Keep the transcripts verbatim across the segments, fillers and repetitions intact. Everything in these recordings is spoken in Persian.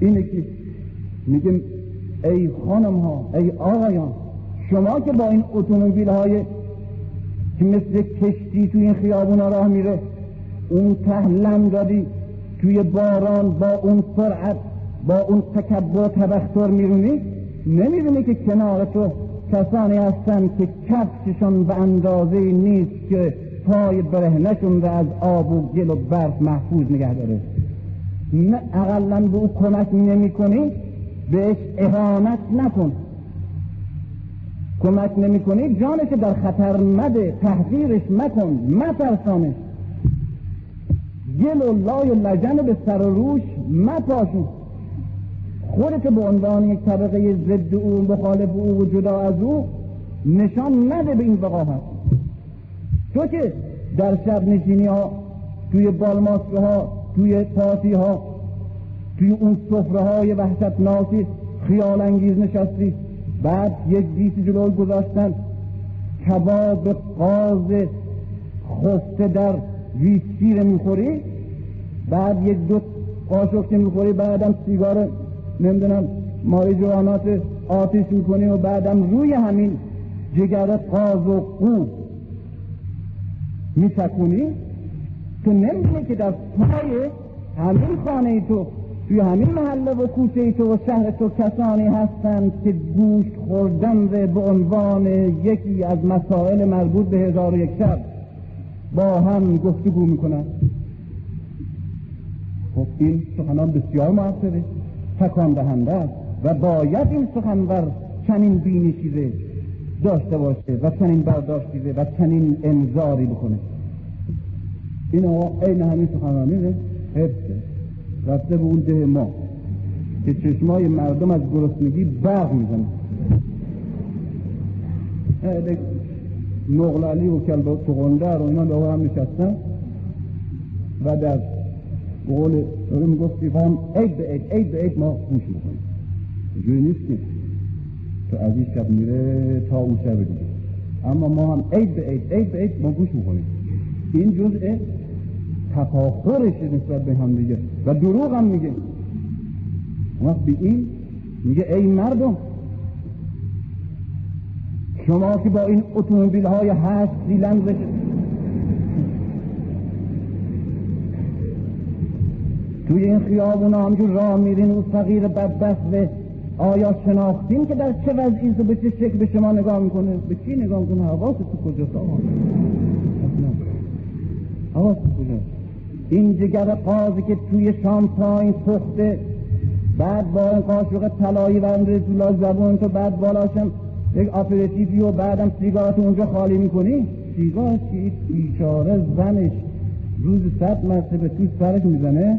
اینه که میگیم ای خانم ها، ای آقایان، شما که با این اتومبیل های که مثل کشتی توی این خیابون ها راه میره، اون تهلم دادی توی باران با اون سرعت، با اون تکبر و تبختر میرونی، نمیرونی که کنار تو کسانی هستن که کفششون به اندازه نیست که پای برهنشون را از آب و گل و برف محفوظ نگه داره. نه اقلن به او کمک نمی کنی، بهش اهانت نکن. کمک نمی کنی، جانش در خطر مده، تحقیرش مکن، مترسانش. گل و لای و لجن به سر و روش مپاشون. خودت به عنوان یک طبقه ضد او، مخالف او و جدا از او نشان نده به این وقاحت. تو که در شب نشینی ها، توی بالماسک ها، توی پاسی ها، توی اون سفره های وحشتناکی خیال انگیز نشستی، بعد یک دیسی جلوی گذاشتن کباب قاز خسته در ویسکی رو میخوری، بعد یک دو قاشق که میخوری، بعدم سیگار نمیدونم ماریجوانات آتش میکنی و بعدم روی همین جگر قاز و قو میسکونی. تو نمیدونی که در پای همین خانه تو، توی همین محله و کوچه تو و شهر تو کسانی هستند که گوشت خوردن رو به عنوان یکی از مسائل مربوط به هزار و یک شب با هم گفتگو میکنن. خب این سخنان بسیار مؤثره، تکان دهنده است و باید این سخنور چنین بینشیزه داشته باشه و چنین برداشتیزه و چنین انذاری بکنه. این آقا این همین سخنرانیه حفظه، رفته به اون ده ما که چشمای مردم از گرسنگی برق میزنه. نقلالی و کلب و تغنده رو اینا دو هم نشستن و در قول رو میگفتی فهم عید به عید، عید به عید ما گوش میکنیم. جوی نیست که تو از این شب میره تا اون شب دیگه، اما ما هم عید به عید، عید به عید ما گوش میکنیم. این جزء تفاخرش نسبت به هم دیگه و دروغ هم میگه. وقتی این میگه ای مردم، شما که با این اتومبیل های هشت سیلندر توی این خیابون ها همجور راه میرین، اون فقیر بدبخت آیا شناختین که در چه وضعی و به چه شکل به شما نگاه میکنه؟ به چی نگاه میکنه؟ حواست تو کجاست آقا؟ حواست تو کجاست؟ این جگر قازی که توی شامپاین پخته، بعد با این قاشق طلایی برمی‌داری تو لاژ زبون تو، بعد بالاشم یک آپریتیفی و بعدم سیگارت اونجا خالی میکنی. سیگار چی؟ بیچاره زنش روز صد مرتبه تو سرش میزنه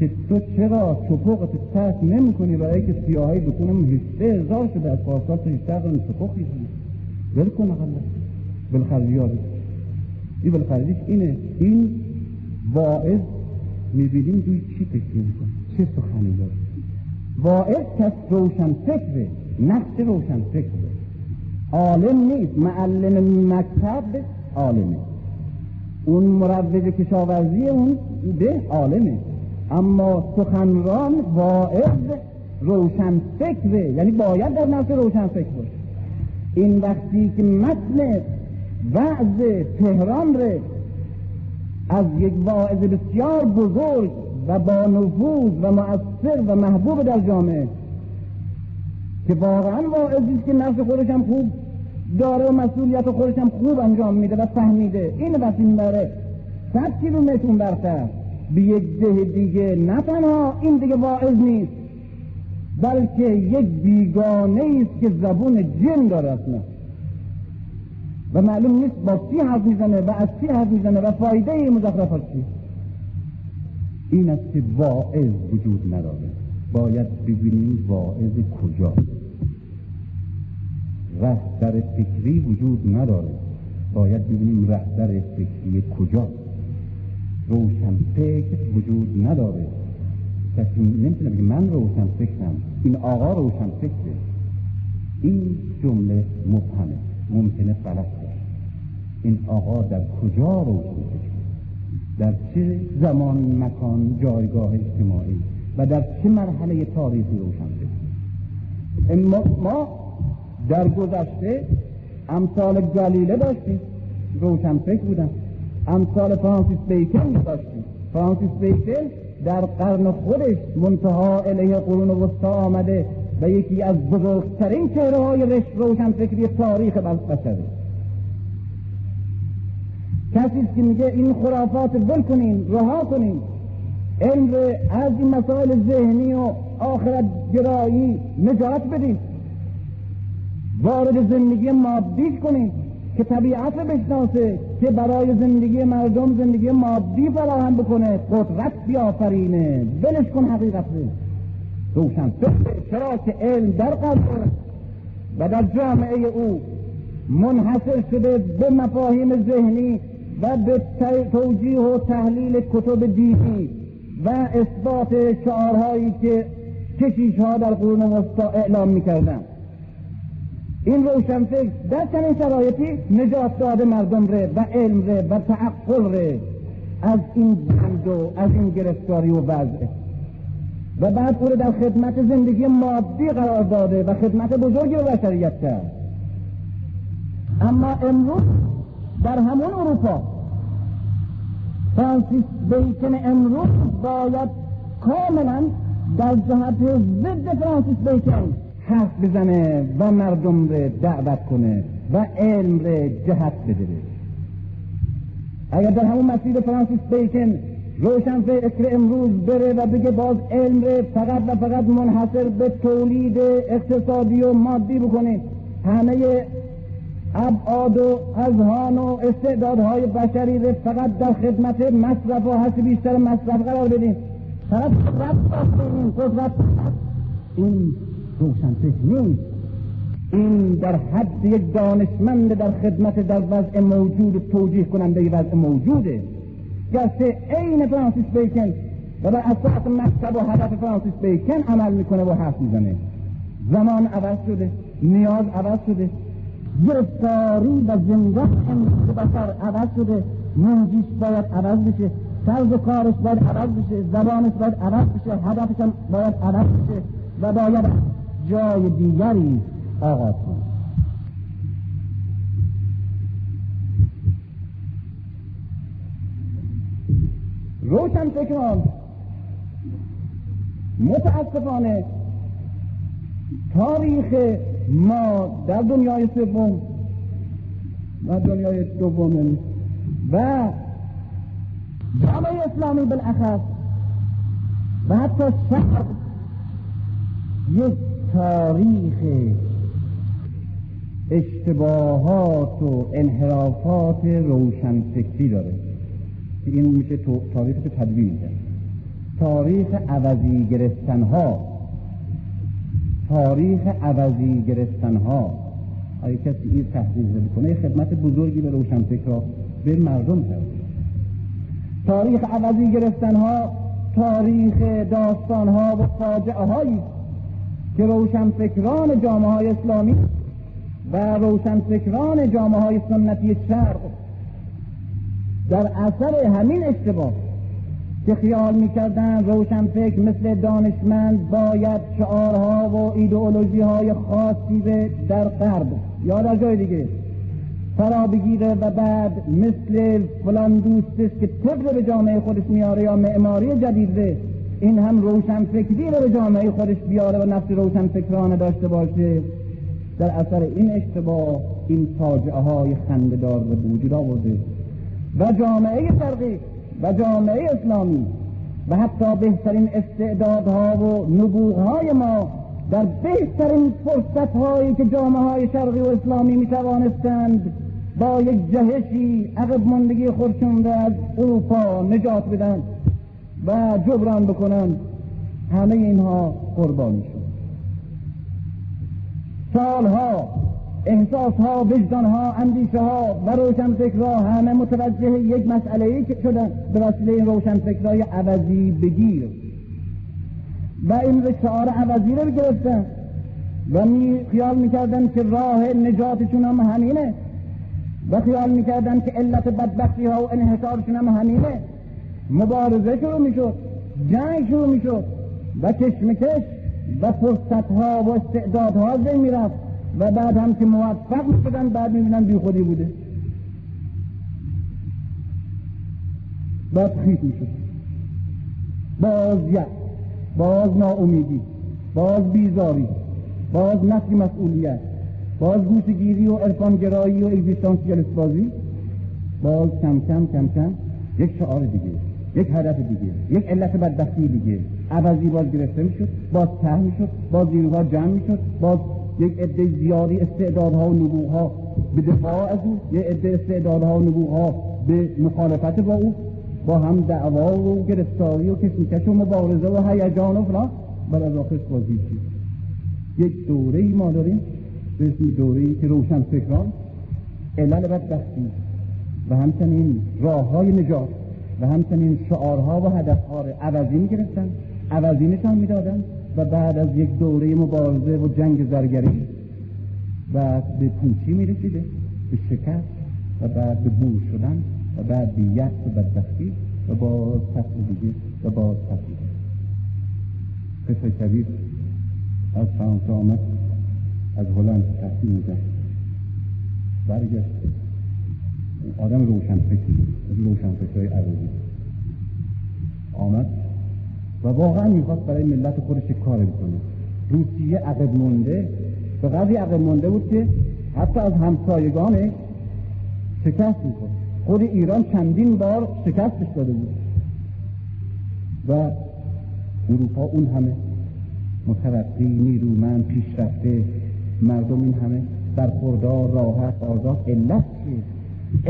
که تو چرا چپقت ترک نمی کنی برای که سیاهی بکنم هسته هزار شده از پارسال تا هسته قرم چپقی شده بلکن اقلا بلخرجی ها این بلخرجیش اینه. این واعظ میبینیم دوی چی تکیه میکنه، چه سخنی داره. واعظ کس روشن فکره، نقش روشن فکره، عالم نیست. معلم مکتب عالمه، اون مروج کشاورزی اون به عالمه، اما سخنران واعظ روشن فکره، یعنی باید در نفس روشن فکر باشه. این وقتی که متن وعظ تهران ره از یک واعظ بسیار بزرگ و با نفوذ و مؤثر و محبوب در جامعه که واقعا واعظی که نفس خودش هم خوب داره و مسئولیت خودش هم خوب انجام میده و فهمیده، این وقتی میبره صد کیلومتر اون برتر به یک ده دیگه، نه تنها این دیگه واعظ نیست بلکه یک بیگانه است که زبون جن داره اصلا و معلوم نیست با چی حرف میزنه و از چی حرف میزنه و فایده این مزخرفات چی. این است که واعظ وجود نداره. باید ببینیم واعظ کجا. رهبر فکری وجود نداره، باید ببینیم رهبر فکری کجا. روشن فکر وجود نداره. کسی نمیتونه بگه من روشن فکرم، این آقا روشن فکره. این جمله مبهمه، ممکنه غلط باشه. این آقا در کجا روشن فکره؟ در چه زمان، مکان، جایگاه اجتماعی، و در چه مرحله تاریخی روشن شده. ما در گذشته امثال گالیله داشتیم، روشن فکر بودن. امثال فرانسیس بیکن داشتیم. فرانسیس بیکن در قرن خودش منتهی الیه قرون وسطا آمده و یکی از بزرگترین چهره های روشن فکری تاریخ بشره. کسی که میگه این خرافات ول کنین، رها کنین، علم از این مسائل ذهنی و آخرت گرایی نجات بدین، وارد زندگی مادیش کنین، که طبیعت بشناسه، که برای زندگی مردم زندگی مادی فراهم بکنه، قدرت بیافرینه، ولش کن حقیقت روشن فکر. چرا که علم در قرن و در جامعه او منحصر شده به مفاهیم ذهنی و به توجیه و تحلیل کتب دینی و اثبات شعارهایی که کشیش‌ها در قرون وسطا اعلام می‌کردند. این روشنفکر در چنین شرایطی نجات داده مردم ره و علم ره و تعقل ره از این بند و از این گرفتاری و وضع، و بعد او در خدمت زندگی مادی قرار داده و خدمت بزرگی رو بشریت کرد. اما امروز در همون اروپا فرانسیس بیکن امروز باید کاملا در جهت ضد فرانسیس بیکن حرف بزنه و مردم رو دعوت کنه و علم رو جهت بده. اگر در همون مسیر فرانسیس بیکن روشن فکر امروز بره و بگه باز علم رو فقط و فقط منحصر به تولید اقتصادی و مادی بکنه، همه ابعاد و اذهان و استعدادهای بشری رو فقط در خدمت مصرف و هست بیشتر مصرف قرار بدیم، فقط قدرت بدیم، قدرت، این روشن فکر نیست. این در حد یک دانشمند در خدمت در وضع موجود توجیه کننده ی وضع موجوده، گرچه عین فرانسیس بیکن و بر اساس مکتب و هدف فرانسیس بیکن عمل میکنه و حرف میزنه. زمان عوض شده، نیاز عوض شده، گرفتاری و زندگی امروز بشر عوض شده، منجیش باید عوض بشه، طرز کارش باید عوض بشه، زبانش باید عوض بشه، هدفش هم باید عوض بشه و باید جای دیگری آغاز کنه. روشن فکران متاسفانه تاریخ ما در دنیای سوم و دنیای دوم و جامعه اسلامی بالاخص و حتی شهر یک تاریخ اشتباهات و انحرافات روشنفکری داره. این میشه تاریخ تدوین، تاریخ عوضی گرفتن ها تاریخ عوضی گرفتن ها آیا کسی این تحریف بکنه خدمت بزرگی به روشنفکر ها به مردم کرده. تاریخ عوضی گرفتن ها تاریخ داستان ها و فاجعه هایی که روشنفکران جامعه های اسلامی و روشنفکران جامعه های سنتی شرق در اثر همین اشتباه که خیال میکردن روشنفکر مثل دانشمند باید شعارها و ایدئولوژی های خاصی به در غرب یا در جای دیگه فرا بگیره و بعد مثل فلان دوستش که طبق به جامعه خودش میاره یا معماری جدیده این هم روشنفکری به جامعه خودش بیاره و نفس روشنفکرانه داشته باشه. در اثر این اشتباه این فاجعه های خنده‌دار به وجود آورده و جامعه شرقی و جامعه اسلامی و حتی بهترین استعدادها و نبوغهای ما در بهترین فرصتهایی که جامعه های شرقی و اسلامی می توانستند با یک جهشی عقب ماندگی خودشون را از اروپا نجات بدن و جبران بکنن، همه اینها قربانی شد. سالها احساسها، وجدانها، اندیشه‌ها و روشنفکرها همه متوجه یک مسئله‌ای که شدن به وسیله این روشنفکرهای عوضی بگیر و این شعار عوضی رو گرفتن و می خیال می‌کردن که راه نجاتشون هم همینه و خیال می‌کردن که علت بدبختی‌ها و انحصارشون هم همینه. مبارزه شروع می‌شد، جنگ شروع می‌شد و کشمکش و فرصتها و استعدادها زی میرفت و بعد هم که موفق میشدن بعد میبینن بی خودی بوده، بعد خیت میشد، باز یک، باز ناامیدی، باز بیزاری، باز نفی مسئولیت، باز گوشگیری و عرفانگرایی و اگزیستانسیالیست بازی، باز کم کم کم کم یک شعار دیگه، یک هدف دیگه، یک علت بدبختی دیگه عوضی باز گرفته میشد، باز ته میشد، باز نیروها جمع میشد، باز یک عده زیادی استعدادها و نبوغها به دفاع از او، یک عده استعدادها و نبوغها به مخالفت با او، با هم دعوا و گرفتاری و کشمکش و مبارزه و هیجان و فلان، بعد از آخرش بازی چی؟ یک دوره‌ای ما داریم به اسم دوره‌ای که روشنفکران علل بدبختی و همچنین راه‌های نجات و همچنین شعارها و هدفها را عوضی می‌گرفتن، عوضی نشان می‌دادن و بعد از یک دوره مبارزه و جنگ زرگری بعد به پوچی می‌رسیده، به شکست و بعد به بور شدن و بعد به یأس و بدبختی و باز فصل دیگه و باز فصل دیگه. قصه کبیر از فرانسه آمد، از هلند تحصیل می‌کرد، برگشت، آدم روشنفکری، روشنفکرهای عربی آمد و واقعا میخواست برای ملت خودش کار بکنه. روسیه عقب مونده، به قدری عقب مونده بود که حتی از همسایگانش شکست می‌خورد. خود ایران چندین بار شکستش داده بود و اروپا اون همه مترقی، نیرومند، پیشرفته، مردم این همه برخوردار، راحت، آزاد. علت چیه؟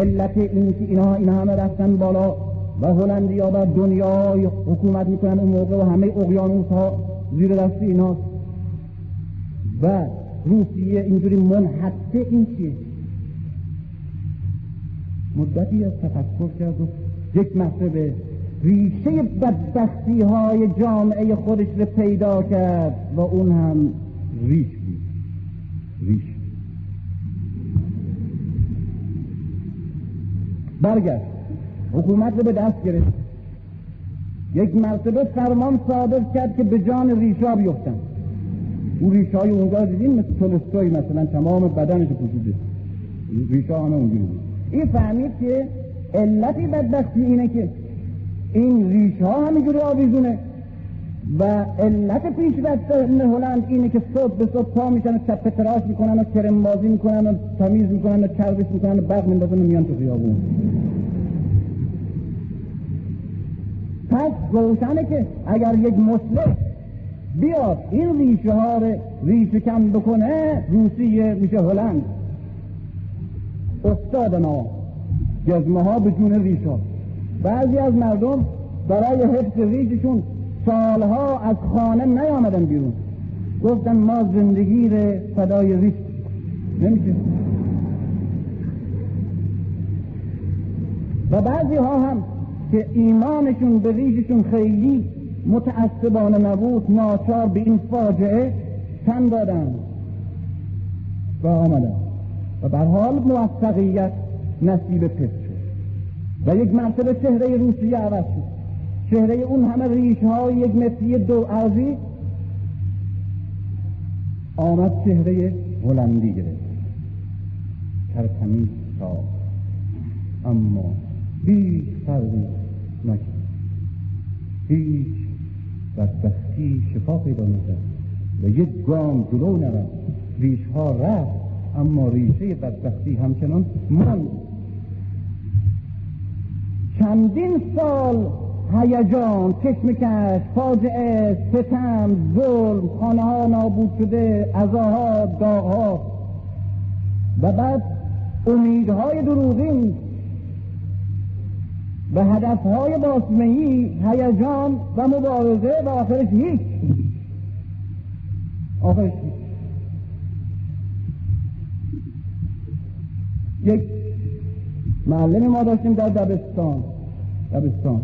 علت این که اینا اینا همه رفتن بالا و هلندیا بر دنیا حکومت میکنن اون موقع و همه اقیانوس ها زیر دست اینا و روسیه اینجوری منحته. این چیه؟ مدتی از تفکر کرد و یک مرتبه به ریشه بدبختی های جامعه خودش رو پیدا کرد و اون هم ریش بود، ریش. برگشت حکومت رو به دست گرفت، یک مرتبه فرمان صادر کرد که به جان ریشا بیفتن. اون ریشای اونجا دیدیم مثل تولستوی مثلا تمام بدنش پوشیده، ریشا همه اونجوری بود. این فهمید که علتی بدبختی اینه که این ریش ها همینجوری آویزونه و علت پیشرفت هلند اینه که صبح به صبح پا میشن و چپه تراش میکنن و کرمبازی میکنن و تمیز میکنن و چربش میکنن و برق میندازن و میان تو خیابون. پس روشنه که اگر یک مسلح بیاد این ریشه ها رو ریشه کم بکنه، روسیه میشه هلند. استادنا جزمه ها به جون ریش ها. بعضی از مردم برای حفظ ریششون سالها از خانه نیامدن بیرون، گفتن ما زندگی ره فدای ریش نمیشه. و بعضی ها هم که ایمانشون به ریششون خیلی متعصبانه نبود، ناچار به این فاجعه تن دادن و آمدن و به هر حال موفقیت نصیب پس. و یک مرتبه چهره روسیه عوض شد، چهره اون همه ریش های یک متری دو عرضی آمد چهره هلندی گرفت، ترتمیز ساخت اما هیچ فرقی نکرد، هیچ بدبختی شفا پیدا نکرد و یک گام جلو نرفت. ریش ها رفت اما ریشه بدبختی همچنان ماند. چندین سال هیجان، کشمکش، فاجعه، ستم، ظلم، خانه ها نابود شده، عزاها، داغها و بعد امیدهای دروغین و هدفهای باسمه‌ای، هیجان و مبارزه و آخرش هیچ، آخرش هیچ. یک معلم ما داشتیم در دبستان، دبستان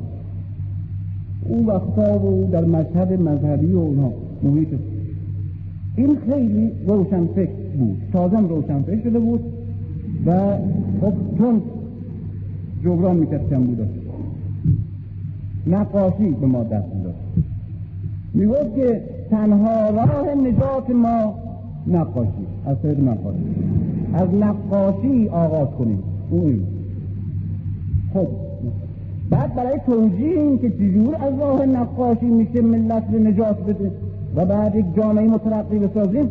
اون وقتا و در مذهب مذهبی و اونها محیط. این خیلی روشنفکر بود، تازم روشنفکر شده بود و خب تون جبران میکرد کم بود. نقاشی به ما دست می‌داد، میگفت که تنها راه نجات ما نقاشی، از طریق نقاشی، از نقاشی آغاز کنیم. اون خب بعد برای توجیه این که چجور از راه نقاشی میشه ملت به نجات بده و بعد یک جامعه مترقی بسازیم،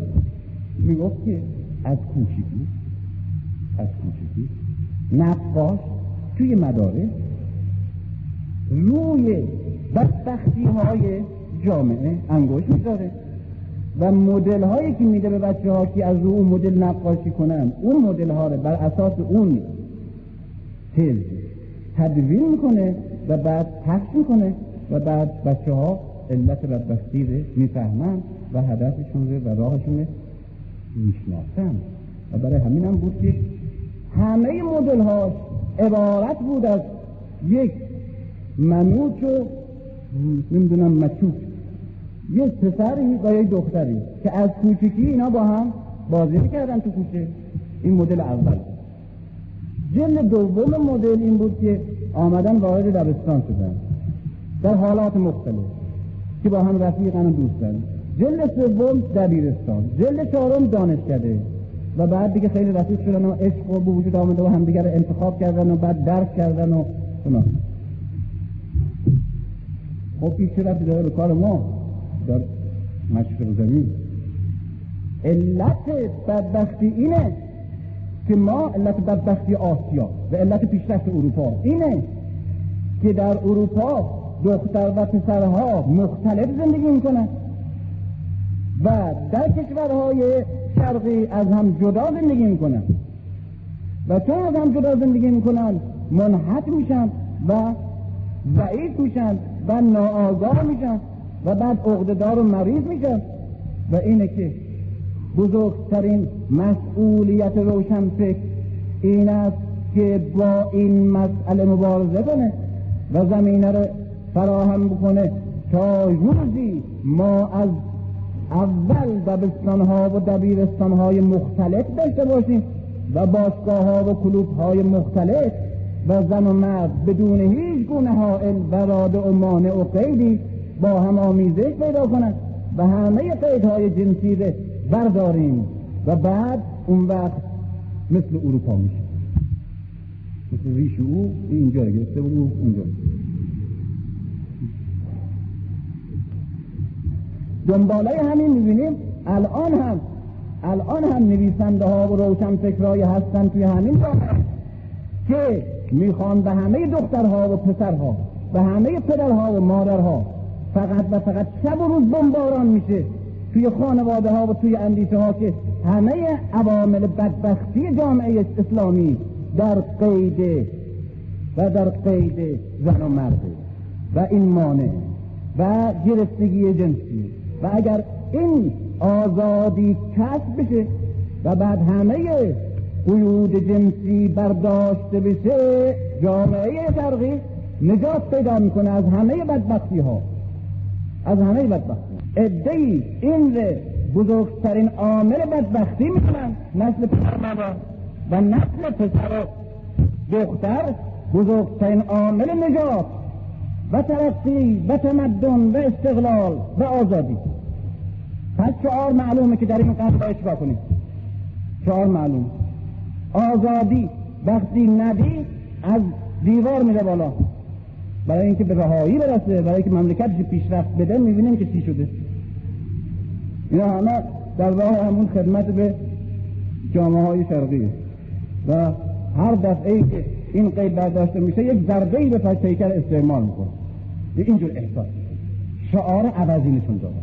میگفت که از کوچیکی، از کوچیکی نقاش توی مدارس روی بدبختی های جامعه انگشت میذاره و مدل هایی که میده به بچه ها که از رو اون مدل نقاشی کنن، اون مدل ها رو بر اساس اون تل تدوین میکنه و بعد پخش میکنه و بعد بچه ها علت بدبختی رو میفهمن و هدفشون رو و راهشون رو میشناسن. و برای همین هم بود که همه مدل هاش عبارت بود از یک منوچ و نمیدونم مچوک، یه پسری و یه دختری که از کوچیکی اینا با هم بازی میکردن تو کوچه. این مدل اول. جلد دوم مدل این بود که آمدن وارد دبستان شدن در حالات مختلف که با هم رفیقن و دوستن. جلد سوم دبیرستان، جلد چهارم دانشکده و بعد دیگه خیلی رفیق شدن و عشق و به وجود آمده و همدیگر انتخاب کردن و بعد درک کردن و اونا. خب این چه رفتی داره به کار ما در مشرق زمین؟ علت بدبختی اینه که ما، علت بدبختی آسیا و علت پیشرفت اروپا اینه که در اروپا دختر و پسرها مختلف زندگی میکنن و در کشورهای شرقی از هم جدا زندگی میکنن و چون از هم جدا زندگی میکنن منحط میشن و ضعیف میشن و ناآگاه میشن و بعد عقده‌دار و مریض میشن. و اینه که بزرگترین مسئولیت روشنفکر این است که با این مسئله مبارزه کنه و زمینه رو فراهم بکنه تا روزی ما از اول دبستان‌ها و دبیرستان‌های مختلف داشته باشیم و باشگاه‌ها و کلوب‌های مختلف و زن و مرد بدون هیچ گونه حائل و راده و مانع و قیدی با هم آمیزش پیدا کنند و همه قیدهای جنسی رو برداریم و بعد اون وقت مثل اروپا میشه. مثل ریش او اینجا رو گرفته بود و اونجا دنباله همین میبینیم. الان هم الان هم نویسنده ها و روشنفکرای هستن توی همین جامعه که میخوان به همه دخترها و پسرها، به همه پدرها و مادرها فقط و فقط شب و روز بمباران میشه توی خانواده ها و توی اندیشه ها که همه عوامل بدبختی جامعه اسلامی در قید و در قید زن و مرد و این مانع و گرفتگی جنسی. و اگر این آزادی کسب بشه و بعد همه قیود جنسی برداشته بشه، جامعه شرقی نجات پیدا میکنه از همه بدبختی ها، از همه بدبختی. ادعی این رو بزرگترین عامل بدبختی میکنن. نسل پسر و نسل پسر دختر بزرگترین عامل نجات و ترقی و تمدن و استقلال و آزادی. پس شعار معلومه که در این قضیه باید چیکار کنیم. شعار معلوم آزادی وقتی ندی از دیوار میره بالا برای اینکه به رهایی برسه، برای اینکه مملکتش پیشرفت بده. میبینیم که چی شده. اینا همه در راه همون خدمت به جامعه های شرقیه و هر دفعه که این قید برداشته میشه یک ضربه‌ای به پیکر استعمال میکنه. اینجور احساس شعار عوضی نشون داد.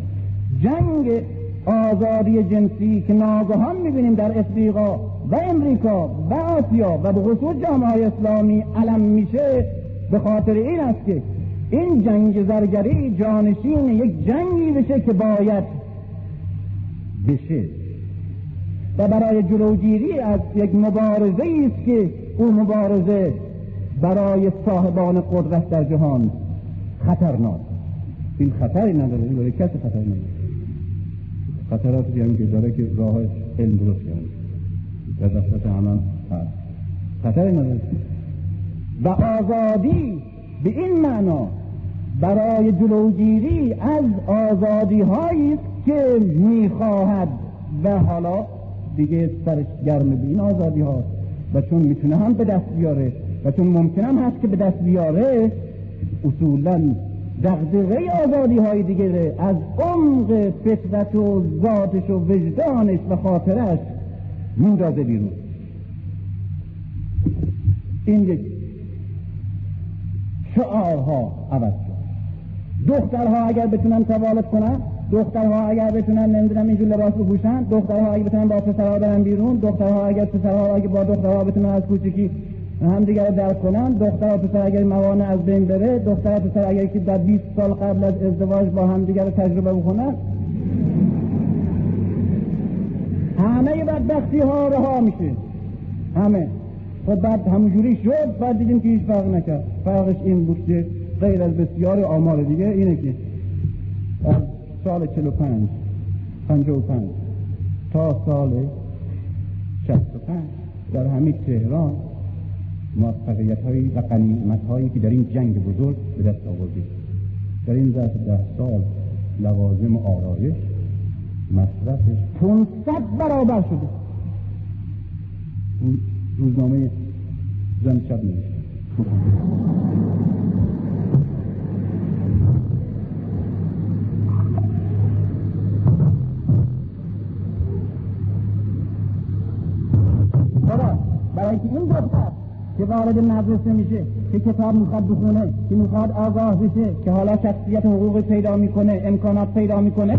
جنگ آزادی جنسی که ناگهان میبینیم در افریقا و امریکا و آسیا و به خصوص جامعه اسلامی علم میشه به خاطر این است که این جنگ زرگری جانشین یک جنگی بشه که باید بشه و برای جلوگیری از یک مبارزه است که اون مبارزه برای صاحبان قدرت در جهان خطرناک. این خطری نداره، این برای کسی خطری نداره. خطراتی هم که داره که راهش علم درست کرده در دفتت عمل هست، خطری نداره. و آزادی به این معنا برای جلوگیری از آزادی هایی که میخواهد و حالا دیگه سرش گرم به این آزادی هاست و چون میتونه هم به دست بیاره و چون ممکنه هم هست که به دست بیاره، اصولاً دغدغه آزادی های دیگه از عمق فطرت و ذاتش و وجدانش و خاطرش میندازه بیرون. این یک شعارها عوض شد. دخترها اگر بتونن توالد کنن، دخترها اگر بتونن نمیدونم اینجور لباس بپوشن، دخترها اگر بتونن با پسرها برن بیرون، دخترها اگر پسرها اگر با دخترها بتونن از کوچیکی هم دیگر رو درک کنن، دختر و پسر اگر موانع از بین بره، دختر و پسر اگر که در بیست سال قبل از ازدواج با هم دیگر رو تجربه بکنن، همه بدبختی ها رها میشه. همه خب بعد همونجوری شد، بعد دیدیم که هیچ فرق نکرد. فرقش این بود که غیر از بسیار آمار دیگه اینه که از سال چهل و پنج پنجاه و پنج تا سال شصت و پنج در همین تهران موفقیت هایی و غنیمت هایی که در این جنگ بزرگ به دست آوردیم، در این ظرف ده سال لوازم آرایش مصرفش پانصد برابر شده. اون روزنامه زن شب نوشته برای که این دفتر که وارد مدرسه میشه، که کتاب میخواد بخونه، که میخواد آگاه بشه، که حالا شخصیت حقوقی پیدا میکنه، امکانات پیدا میکنه،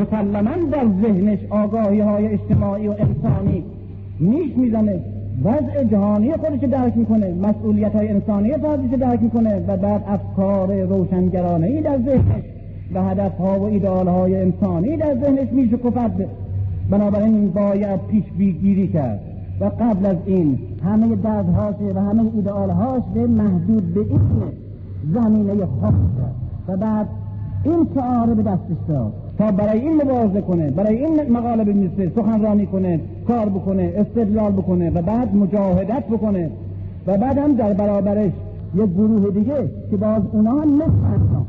مسلماً در ذهنش آگاهی های اجتماعی و انسانی نیش میزنه، وضع جهانی خودش درک میکنه، مسئولیت های انسانی فردش درک میکنه و بعد افکار روشنگرانهی در ذهنش و هدف ها و ایدئال های انسانی در ذهنش میشکفد. بنابراین باید پیش بینی کرد و قبل از این همه دردهاشه و همه ایدئالهاش به محدود به این زمینه خاص و بعد این شعاره به دستش داد تا برای این مبارزه کنه، برای این مقاله بنویسه، سخنرانی کنه، کار بکنه، استدلال بکنه و بعد مجاهدت بکنه و بعد هم در برابرش یک گروه دیگه که باز اونها نفرستن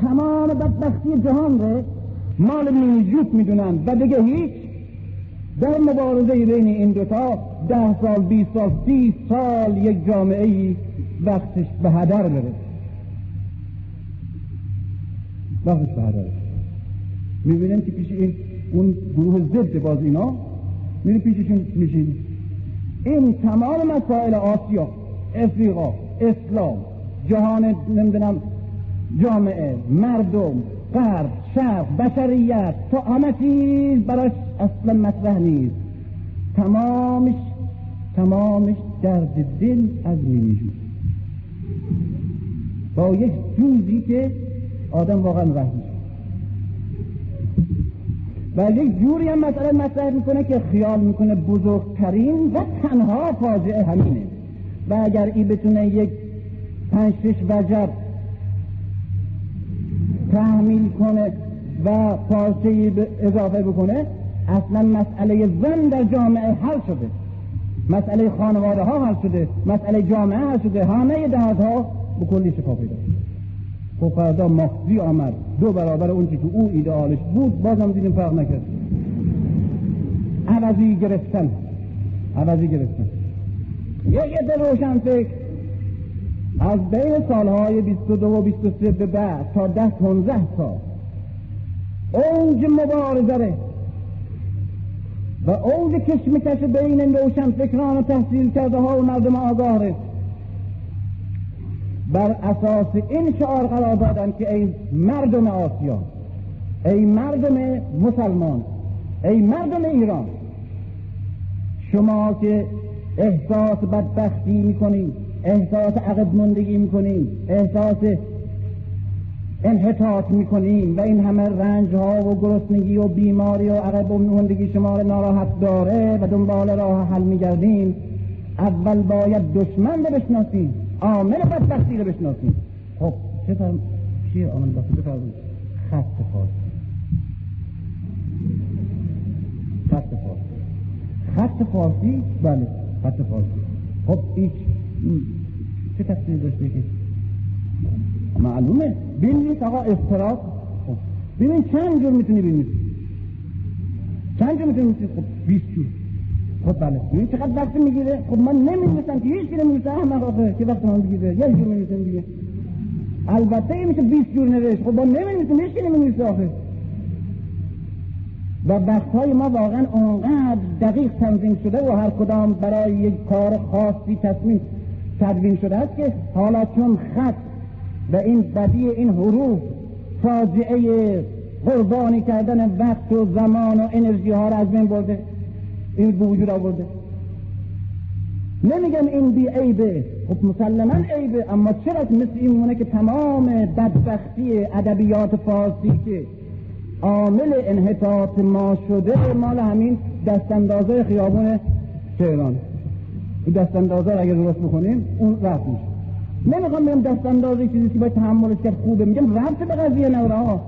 تمام بدبختی جهان رو مال نیجوت میدونن و دیگه هیچ. در مبارزه بین این دوتا ده سال، بیست سال، سی سال یک جامعه‌ای وقتش به هدر بره، وقتش به هدر بره. میبینیم که پیش این اون گروه ضد باز اینا میریم پیششون میشین. این تمام مسائل آسیا، افریقا، اسلام، جهان نمیدونم، جامعه، مردم، غرب، شرق، بشریت، تو همه چیز براش اصلا مطرح نیست. تمامش تمامش درد دل از می‌ریزه با یک جوزی که آدم واقعا رحم میشه و یک جوری هم مثلا مطرح میکنه که خیال میکنه بزرگترین و تنها فاجعه همینه و اگر این بتونه یک پنج شش وجب تحمیل کنه و پارچه‌ای اضافه بکنه، اصلا مسئله زن در جامعه حل شده، مسئله خانواده ها حل شده، مسئله جامعه حل شده، همه دردها به کلی شفا پیدا شده. خب فردا مخزی آمد دو برابر اون چی که او ایدئالش بود، بازم دیدیم فرق نکرد. عوضی گرفتن عوضی گرفتن یک دل روشن فکر از بین سالهای بیست و دو و بیست و سه به بعد تا ده پانزده سال اوج مبارزه ره و اوج کشمکش بین این روشن فکران و تحصیل کرده ها و مردم آگاه ره. بر اساس این شعار قرار دادن که ای مردم آسیا، ای مردم مسلمان، ای مردم ایران، شما که احساس بدبختی میکنید، احساس عقب ماندگی میکنید، احساس انحطاط میکنید و این همه رنج ها و گرسنگی و بیماری و عقب ماندگی شما را ناراحت داره و دنبال راه حل میگردید، اول باید دشمن رو بشناسید، عامل بدبختی رو بشناسید. خب چه فرم چیه عامل بدبختی؟ بفرمایید. خط فارسی. خط فارسی خط فارسی بله، خط فارسی. خب هیچ چه تفسیری داشته که معلومه. ببینید آقا افتراض، ببینید چند جور میتونی ببینید، چند جور میتونی ببینید. خب بیست جور. خب بله ببینید چقدر وقت میگیره. خب من نمی‌نویسم که هیچ کی نمی‌نویسه احمق آخه که وقت من میگیره. یه جور نمی‌نویسم دیگه. البته این میشه بیست جور نوشت. خب من نمی‌نویسم، هیچ کی نمی‌نویسه آخه. و وقتهای ما واقعا اونقدر دقیق تنظیم شده و هر کدام برای یک کار خاصی تصمیم تدوین شده است که حالا چون خط و این بدی این حروف فاجعه قربانی کردن وقت و زمان و انرژی ها را از بین برده، این به وجود آورده. نمیگم این بی عیبه، خب مسلماً عیبه، اما چرا مثل این مونه که تمام بدبختی ادبیات فارسی که عامل انحطاط ما شده مال همین دستاندازای خیابون تهران. این دستاندازا رو اگه درست بکنیم اون رفت میشه. نمیخوام بگم دستاندازی چیزی که باید تحملش کرد خوبه، میگم رفت به قضیه نوره ها.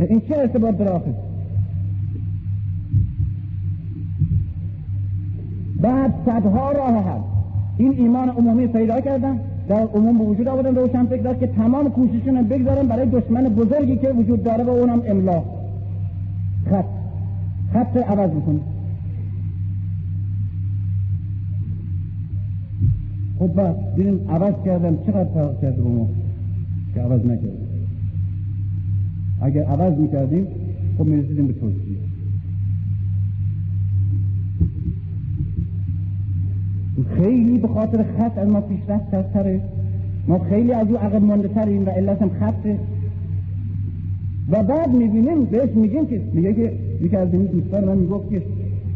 این چه ارتباط داره آخه؟ بعد صدها راه هست. این ایمان عمومی پیدا کردن، در عموم به وجود آوردن، روشن فکر داشت که تمام کوشششون رو بگذارن برای دشمن بزرگی که وجود داره و اونم املا خط خط عوض میکنه. خب بس دیدیم عوض کردم چقدر فرق کرد با ما که عوض نکردیم. اگر عوض میکردیم خب میرسیدیم به توصیه. خیلی به خاطر خط از ما پیشرفت ترتره، ما خیلی از او عقب مانده تریم و علتم خطه. و بعد میبینیم بهش میگیم که میگه که یکی از این دوستان من میگفت که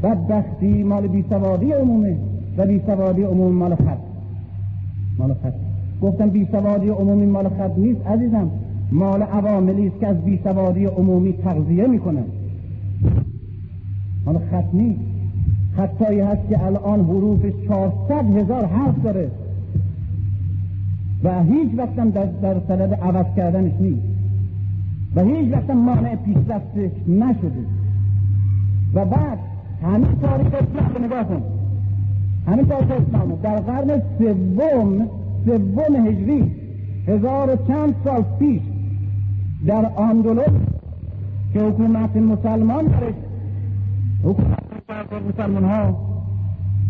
بدبختی مال بیسوادی عمومه و بیسوادی عموم مال خط. مال خط گفتم بیسوادی عمومی مال خط نیست عزیزم، مال عواملی است که از بیسوادی عمومی تغذیه میکنن، مال خط نیست. خطایی هست که الان حروفش چهارصد هزار حرف داره و هیچ وقتم در, در صدد عوض کردنش نیست و هیچ وقتم مانع پیشرفتش نشده. و بعد همین تاریخ اسلام رو نگاه کن، همین تاریخ اسلام رو در قرن سوم سوم هجری هزار و چند سال پیش در اندلس که حکومت مسلمان داره، حکومت مسلمان ها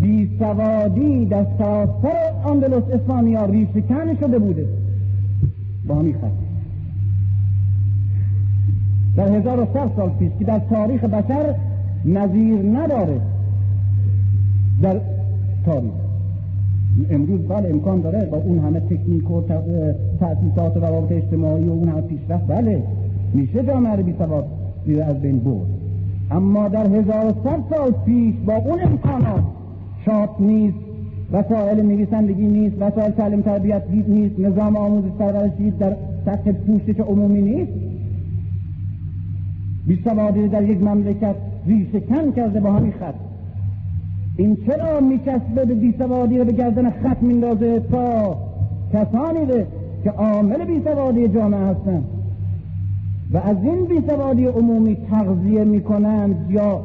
بیسوادی در سراسر اندلس اسلامی ها ریشه کن شده بوده با همی خط. در هزار و صد سال پیش که در تاریخ بشر نظیر نداره، در تاریخ امروز بله امکان داره با اون همه تکنیک و تأسیسات و روابط اجتماعی و اون همه پیشرفت بله میشه جامعه بیسوادی رو از بین برد، اما در هزار و صد سال پیش با اون امکانات چاپ نیست، وسائل نویسندگی نیست، وسائل تعلیم تربیت نیست، نظام آموزش پرورشی در سطح پوشش عمومی نیست. بیسوادی در یک مملکت ریشه کن کرده با همین خط. این چرا میچسبه به بیسوادی رو به گردن خط میندازه تا کسانی ده که عامل بیسوادی جامعه هستن و از این بیسوادی عمومی تغذیه میکنند یا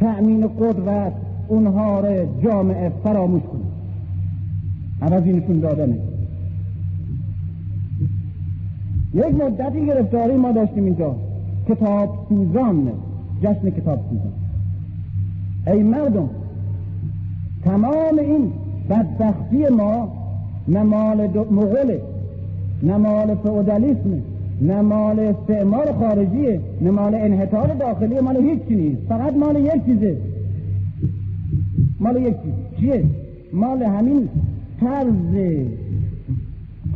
تأمین قدرت اونها رو جامعه فراموش کنند. عوض اینشون دادنه. یک مدتی گرفتاری ما داشتیم اینجا، کتاب سوزان، جشن کتاب سوزان. ای مردم، تمام این بدبختی ما نه مال مغوله، نه مال فئودالیسمه، نه مال استعمار خارجیه، نه مال انحطاط داخلی، مال هیچ چی نیست، فقط مال یک چیزه. مال یک چیز چیه؟ مال همین طرز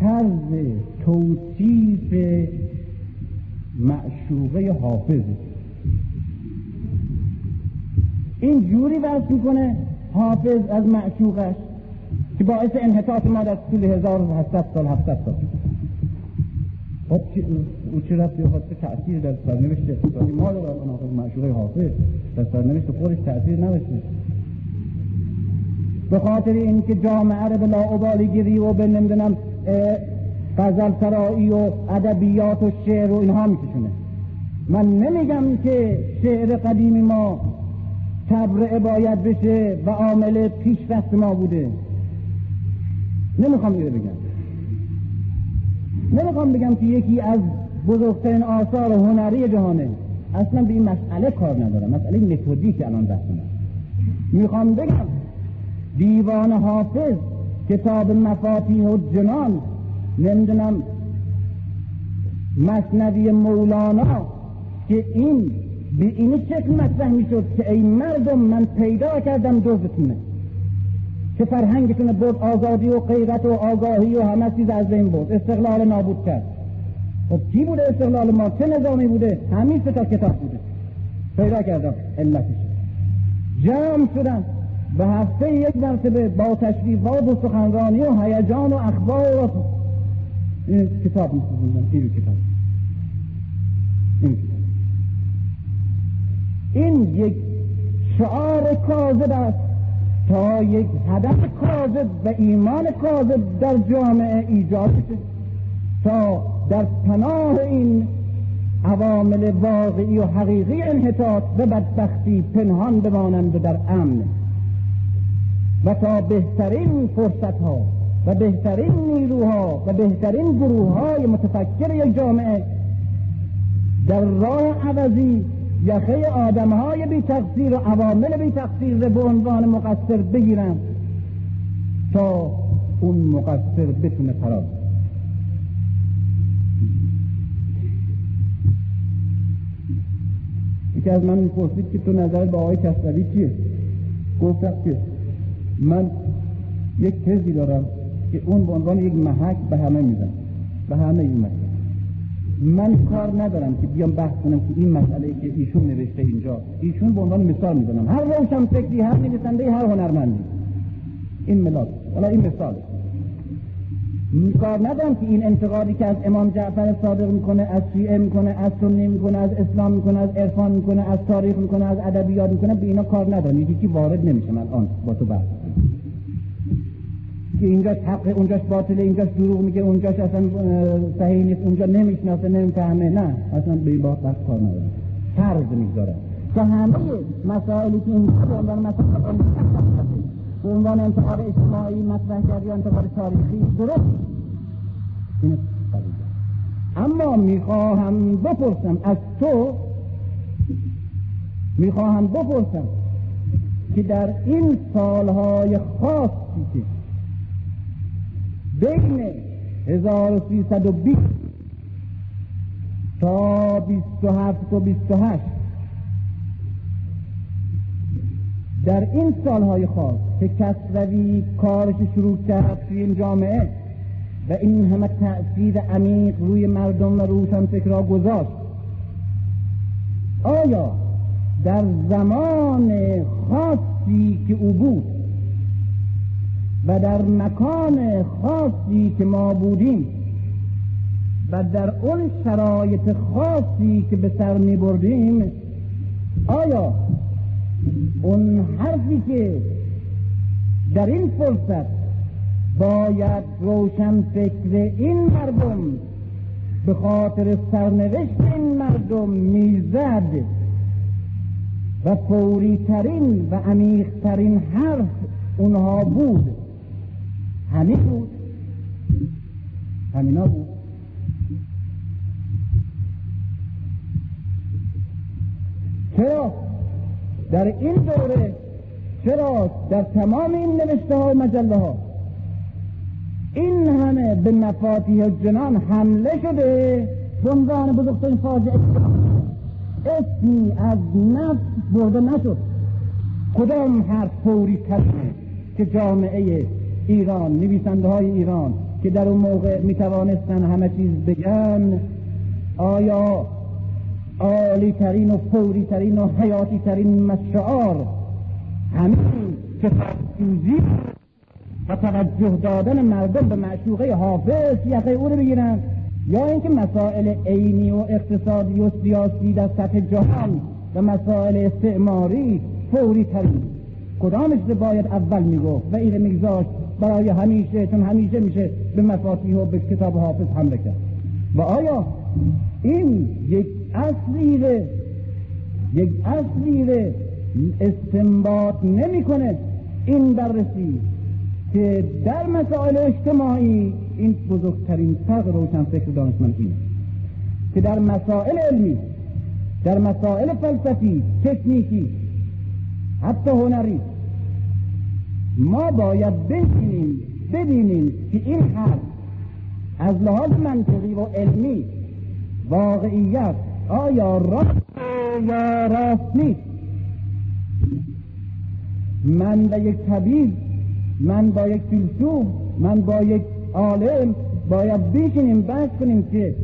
طرز توصیف معشوقه حافظ. این جوری وصف میکنه حافظ از معشوقش که باعث انحطاط ما در طول هزار و هفتصد سال هفتصد سال. خب چه رفتی خواسته تأثیر در سرنوشت اقتصادی ما داره؟ آخه معشوقه حافظ در سرنوشت خودش تأثیر نداشته، به خاطر اینکه جامعه رو به لاابالیگری و به نمیدونم غزل سرایی و ادبیات و شعر و اینها میکشونه. من نمیگم که شعر قدیم ما تبرئه باید بشه و عامل پیشرفت ما بوده، نمیخوام اینو بگم، نمیخوام بگم که یکی از بزرگترین آثار هنری جهانه، اصلا به این مسئله کار ندارم، مسئله متدی که الان بحثونه. میخوام بگم دیوان حافظ، کتاب مفاتیح الجنان، نمیدونم مثنوی مولانا، که این به این شکل مطرح میشد که ای مردم من پیدا کردم دوزتونه که فرهنگتونه بود، آزادی و غیرت و آگاهی و همه چیز از این بود، استقلال نابود کرد. خب کی بوده استقلال ما؟ چه نظامی بوده؟ همین سه تا کتاب بوده. پیدا کردم علتش، جمع شدم به هفته یک مرتبه با تشریفات و سخنرانی و هیجان و اخبار و این کتاب می‌خوندم. این کتاب این کتاب این یک شعار کاذب است تا یک هدف کاذب و ایمان کاذب در جامعه ایجاد شد، تا در پناه این عوامل واقعی و حقیقی انحطاط و بدبختی پنهان بمانند در امن، و تا بهترین فرصت‌ها و بهترین نیروها و بهترین گروه‌های متفکر یک جامعه در راه عوضی یخه آدم‌های بی‌تقصیر و عوامل بی‌تقصیر را به عنوان مقصر بگیرن تا اون مقصر بتونه فرار کنه. یکی از من می‌پرسید که تو نظر به آقای کسروی چیه؟ گفتم که من یک تزی دارم که اون به عنوان یک محک به همه میزن، به همه این مسئله. من کار ندارم که بیام بحث کنم که این مسئله که ایشون نوشته اینجا، ایشون به عنوان مثال میزنم. هر روشن فکری، هر نویسنده، هر هنرمندی، این ملاک، حالا این مثال. من کار ندارم که این انتقادی که از امام جعفر صادق میکنه، از شیعه میکنه، از سنی میکنه، از اسلام میکنه، از عرفان میکنه، از تاریخ میکنه، از ادبیات میکنه، به اینا کار ندارم. یکی وارد نمیشه من آن با تو بحث که اینجاش حقه، اونجاش باطله، اینجاش دروغ میگه، اونجاش اصلا صحیح نیست، اونجا نمیشناسه، نمیفهمه. نه، اصلا به این باب بحث کار ندارم. فرض میگذارم تا همه مسائلی که اینجا به عنوان مسائل به عنوان انتقاد اجتماعی مطرح کرد یا انتقاد تاریخی درست، اما میخواهم بپرسم از تو، میخواهم بپرسم که در این سالهای خاصی که بین هزار و سیصد و بیست تا بیست و هفت و بیست و هشت، در این سالهای خاص که کسروی کارش شروع کرد توی این جامعه و این همه تأثیر عمیق روی مردم و روشنفکرها گذاشت، آیا در زمان خاصی که او بود و در مکان خاصی که ما بودیم و در اون شرایط خاصی که به سر می بردیم، آیا اون حرفی که در این فرصت باید روشن فکر این مردم به خاطر سرنوشت این مردم میزد و فوری ترین و عمیق ترین حرف اونها بود، همین بود، همینا بود؟ چرا در این دوره، چرا در تمام این نوشته ها و مجله ها این همه به مفاتیح الجنان حمله شده، زندان بزرگترین فاجعه اسمی از نفس برده نشد؟ کدام حرف فوری ترینه که جامعه ایران، نویسنده های ایران که در اون موقع می توانستن همه چیز بگن، آیا عالی ترین و فوری ترین و حیاتی ترین مشعار همین که فرسوزی و توجه دادن مردم به معشوقه حافظ یقه او رو بگیرن، یا اینکه مسائل عینی و اقتصادی و سیاسی در سطح جهان و مسائل استعماری فوری ترین؟ کدامش رو باید اول میگفت و این میگذاشت برای همیشه، چون همیشه میشه به مفاتیح و به کتاب حافظ حمله کرد؟ و آیا این یک اصلیه، یک اصلیه استنباط نمی کنه این بررسی که در مسائل اجتماعی این بزرگترین فرق روشنفکر دانشمند اینه که در مسائل علمی، در مسائل فلسفی، تکنیکی، حتی هنری، ما باید ببینیم ببینیم که این حرف از لحاظ منطقی و علمی واقعیت آیا راست یا راست نیست. من با یک طبیب، من با یک فیلسوف، من با یک عالم باید بشینیم بحث کنیم که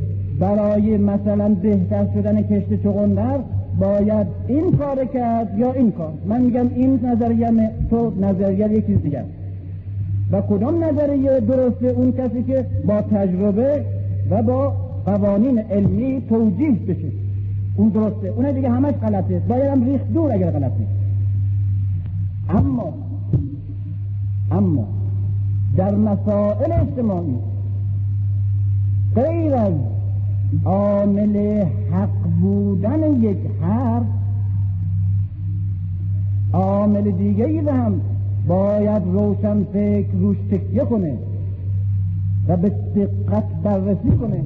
برای مثلا بهتر شدن کشت چغندر باید این کار کرد یا این کار. من میگم این نظریه تو، نظریه یک چیز دیگه، و کدام نظریه درسته؟ اون کسی که با تجربه و با قوانین علمی توجیه بشه اون درسته، اون دیگه همش غلطه، باید هم ریخت دور اگر غلطه. اما اما در مسائل اجتماعی غیر از عامل حق بودن یک حرف، عامل دیگه‌ای و هم باید روشن فکر روش تکیه کنه و به دقت بررسی کنه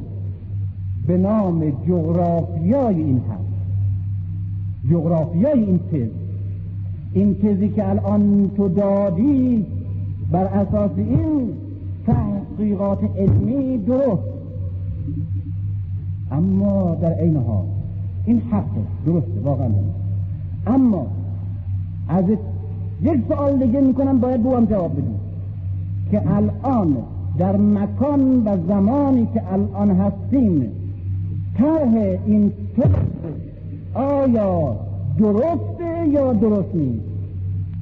به نام جغرافیای این حرف، جغرافیای این تز، این تزی که الان تو دادی بر اساس این تحقیقات علمی درست، اما در عین حال این حقه، درسته، واقعا درسته، اما از یک سوال دیگه میکنم باید بوام جواب بدیم که الان در مکان و زمانی که الان هستیم طرح این طرح آیا درسته یا درست نیست؟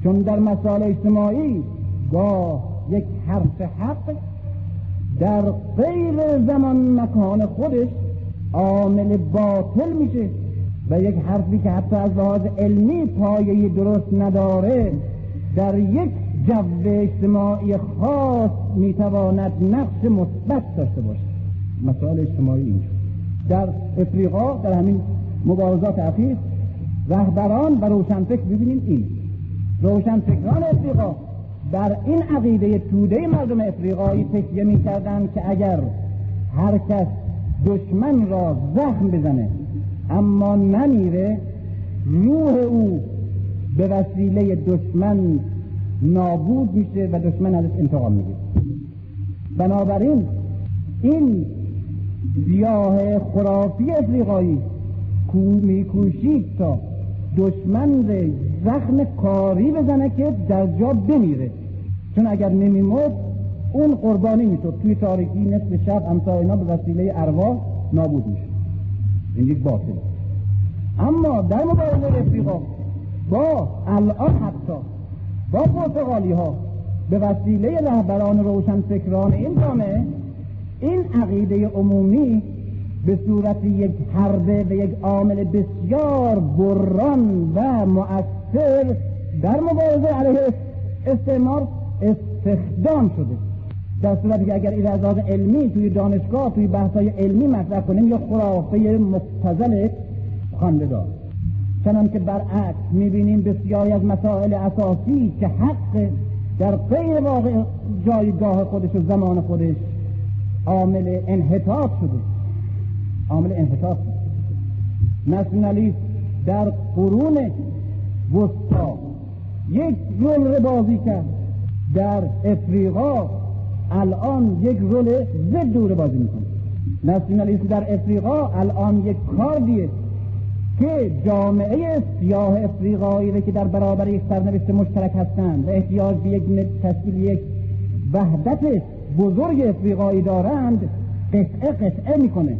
چون در مسائل اجتماعی گاه یک حرف حق در غیر زمان مکان خودش عامل باطل میشه و یک حرفی که حتی از لحاظ علمی پایه‌ای درست نداره در یک جو اجتماعی خاص میتواند نقش مثبت داشته باشه. مسائل اجتماعی اینجور در افریقا در همین مبارزات اخیر رهبران و روشنفکر ببینیم، این روشنفکران افریقا بر این عقیده توده مردم افریقایی تکیه میکردن که اگر هر کس دشمن را زخم بزنه اما نمیره، روح او به وسیله دشمن نابود میشه و دشمن ازش انتقام میگیره. بنابراین این بیاه خرافی افریقایی کو میکوشید تا دشمن ره زخم کاری بزنه که در جا بمیره، چون اگر نمیمرد اون قربانی میشد، توی تاریکی نصف شب امسا اینا به وسیله ارواح نابود میشه. این یک باطل. اما در مبارزه افریقا با الان حتی با پرتغالی ها به وسیله رهبران روشنفکران این جامعه این عقیده عمومی به صورت یک حربه و یک عامل بسیار بران و مؤثر در مبارزه علیه استعمار استخدام شده، در صورتی که اگر این از لحاظ علمی توی دانشگاه توی بحث‌های علمی مطرح کنیم یا خرافه مبتذل خواندگار. چنان که برعکس می‌بینیم بسیاری از مسائل اساسی که حق در غیر واقع جایگاه خودش و زمان خودش عامل انحطاط شده، عامل انحطاط ناسیونالیسم در قرون وسطا یک رول بازی کرد، در افریقا الان یک رول ضد دوره بازی میکنه. ناسیونالیسم در افریقا الان یک کاردیه که جامعه سیاه افریقایی را که در برابر یک سرنوشت مشترک هستند و احتیاج به یک تشکیل یک وحدت بزرگ افریقایی دارند قطعه قطعه میکنه،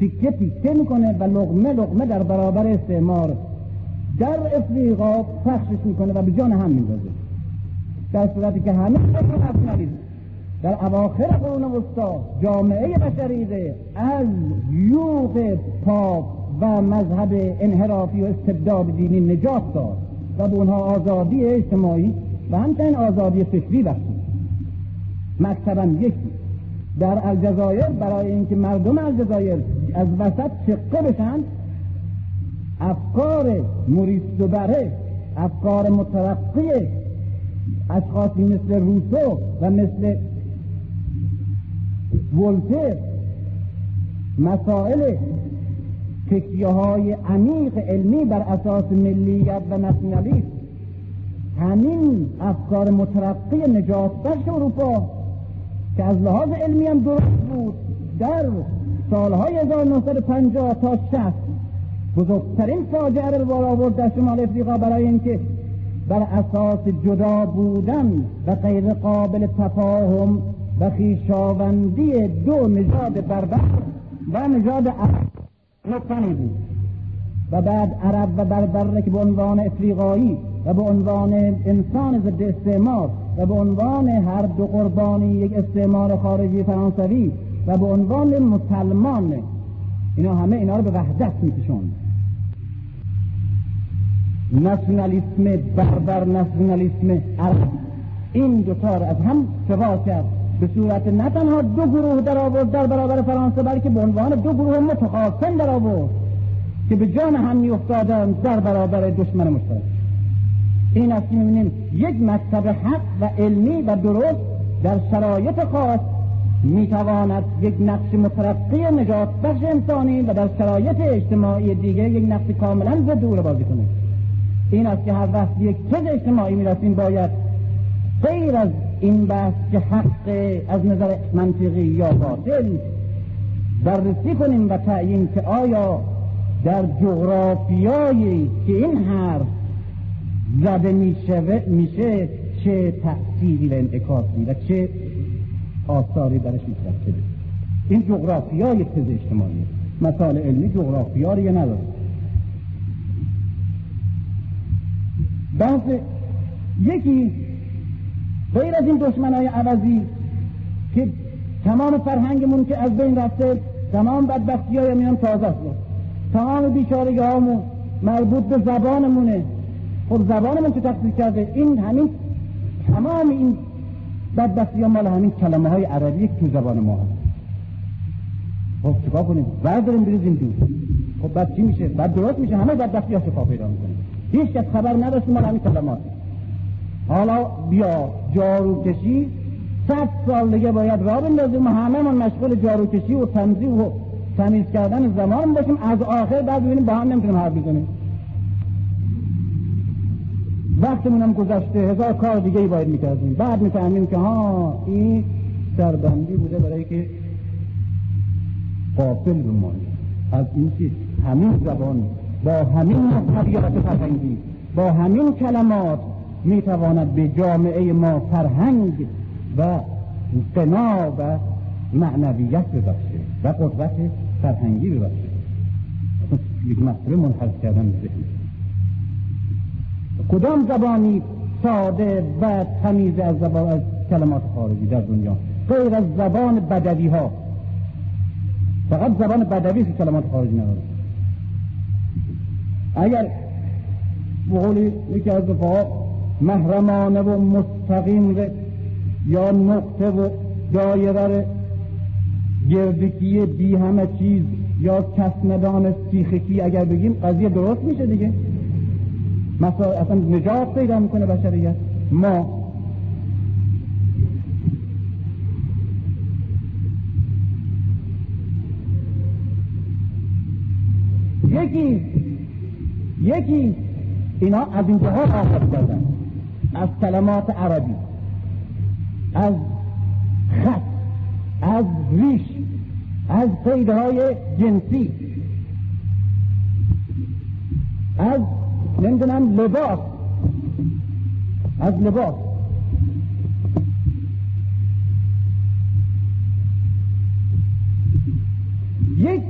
تیکه تیکه میکنه و لقمه لقمه در برابر استعمار در افریقا پخشش میکنه و به جان هم میندازه، در صورتی که همه ناسیونالیسم در اواخر قرون وسطا جامعه بشریده از یوغ پاپ و مذهب انحرافی و استبداد دینی نجات داد و به اونها آزادی اجتماعی و همچنین آزادی فکری بخشید. مکتباً یکی در الجزایر برای اینکه مردم الجزایر از وسط شقه بشن افکار موریس دوبره، افکار مترقی اشخاصی مثل روسو و مثل ولتر مسائل تکیه های عمیق علمی بر اساس ملیت و ناسیونالیسم همین افکار مترقی نجات بخش اروپا که از لحاظ علمی هم درست بود در سالهای هزار و نهصد و پنجاه تا شصت بزرگترین فاجعه را بالا آورد در شمال افریقا، برای اینکه بر اساس جدا بودن و غیر قابل تفاهم و خویشاوندی دو نژاد بربر و نژاد عرب نطفنی بود و بعد عرب و بربر که به عنوان افریقایی و به عنوان انسان ضد استعمار و به عنوان هر دو قربانی یک استعمار خارجی فرانسوی و به عنوان مسلمان، اینا همه اینا رو به وحدت می‌کشوند. ناسیونالیسم بربر، ناسیونالیسم عرب، این دوتا رو از هم سوا کرد، به صورت نه تنها دو گروه در آورد در برابر فرانسه، بلکه به عنوان دو گروه متخاصم در آورد که به جان هم می‌افتادند در برابر دشمن مشترک. این است که می‌بینیم یک مکتب حق و علمی و درست در شرایط خاص میتواند یک نقش مترقی نجات بخش انسانی و در شرایط اجتماعی دیگه یک نقش کاملا ضد او بازی کنه. این است که هر وقت یک چیز اجتماعی میرسیم باید غیر از این بحث که حق از نظر منطقی یا باطل بررسی کنیم و تعیین که آیا در جغرافیایی که این حرف زده میشه میشه چه تأثیری و انعکاسی و چه آثاری برش میترک شده. این جغرافیا یک تز اجتماعیه، مثال علمی جغرافیا رو یه نداره. بحث یکی غیر از این دشمنای عوضی که تمام فرهنگمون که از بین رفته، تمام بدبختی های میان تازه است، تمام بیچارگی هامون مربوط به زبانمونه. خب زبانمون که تقصیر کرده، این همین تمام این بدبختی ها مال همین کلمه های عربی که تو زبان ما هست. خب چکا کنیم؟ بعد داریم بریزیم دور. خب بعد چی میشه؟ بعد درست میشه، همه بدبختی ها شفا پیدا میکنیم. هیچ کس خبر نداشت مال همین کلمات. حالا بیا جارو کشی صد سال دیگه باید راه بندازیم، همه من مشغول جارو کشی و تمیز و تمیز کردن زمان باشیم، از آخر بعد ببینیم با هم نمیتونیم حرف بزنیم، وقتمون هم گذشته، هزار کار دیگه ای باید میکردیم. بعد میفهمیم که ها این سربندی بوده برای که قافل بمانه از این چیز، همین زبان با همین طبیعت فرهنگی با همین کلمات میتواند به جامعه ما فرهنگ و قناع و معنویت ببخشه و قدرت فرهنگی ببخشه. یک مسئله منحل کردن ذهن. کدام زبانی ساده و تمیز از زبان از کلمات خارجی در دنیا غیر از زبان بدوی ها؟ فقط زبان بدوی که کلمات خارجی نداره. اگر به قول یکی از رفقا محرمانه و مستقیم یا نقطه و دایره گردگی بی همه چیز یا کس ندان سیخکی اگر بگیم قضیه درست میشه دیگه، مثلا اصلا نجات پیدا میکنه بشریت. ما یکی یکی اینا از این جهات آفت کردن، از کلمات عربی، از خط، از ریش، از قیدهای جنسی، از نمیدونم لباس، از لباس یک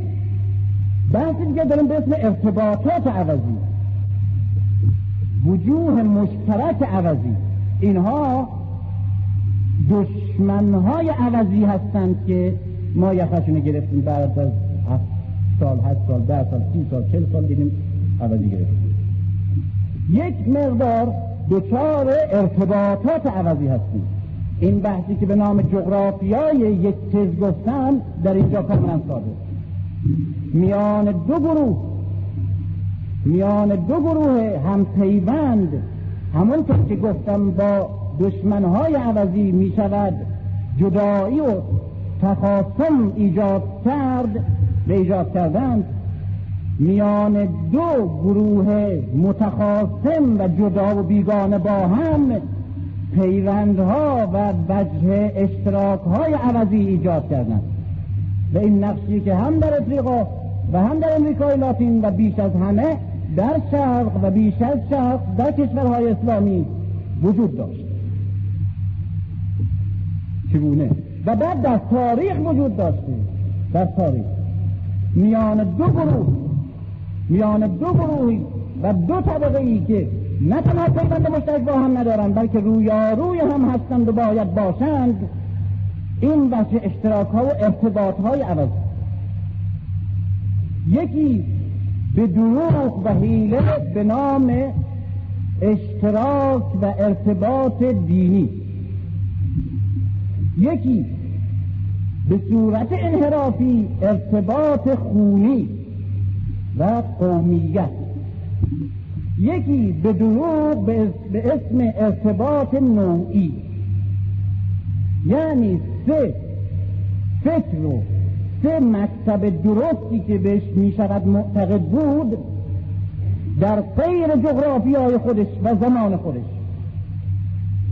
بحثی دیگه داریم به اسم ارتباطات عوضی، وجوه مشترک عوضی. اینها دشمنهای عوضی هستند که ما یخشونه گرفتیم بعد از هفت سال، هشت سال، ده سال، سی سال، چل سال دیدیم عوضی گرفتیم. یک مقدار دچار ارتباطات عوضی هستیم. این بحثی که به نام جغرافیای یک چیز گفتن در اینجا کاملا ساده. میان دو گروه میان دو گروه هم پیوند، همون که گفتم با دشمنهای عوضی، می شود جدایی و تخاصم ایجاد کرد به ایجاد کردن میان دو گروه متخاصم و جدا و بیگانه با هم پیوندها و وجه اشتراک‌های عوضی ایجاد کردند. و این نقشی که هم در افریقا و هم در امریکای لاتین و بیش از همه در شرق و بیش از شرق در کشورهای اسلامی وجود داشت. چگونه؟ و بعد در تاریخ وجود داشته. در تاریخ میان دو گروه میان دو گروهی و دو طبقه ای که نه تنها پیوند مشترک با هم ندارند بلکه رویاروی هم هستند و باید باشند، این بحث اشتراک ها و ارتباط های عوض، یکی به دروغ و حیله به نام اشتراک و ارتباط دینی، یکی به صورت انحرافی ارتباط خونی و قومیت، یکی به دروغ به اسم ارتباط نوعی، یعنی سه فکر رو سه مکتب درستی که بهش می شود معتقد بود در غیر جغرافیای خودش و زمان خودش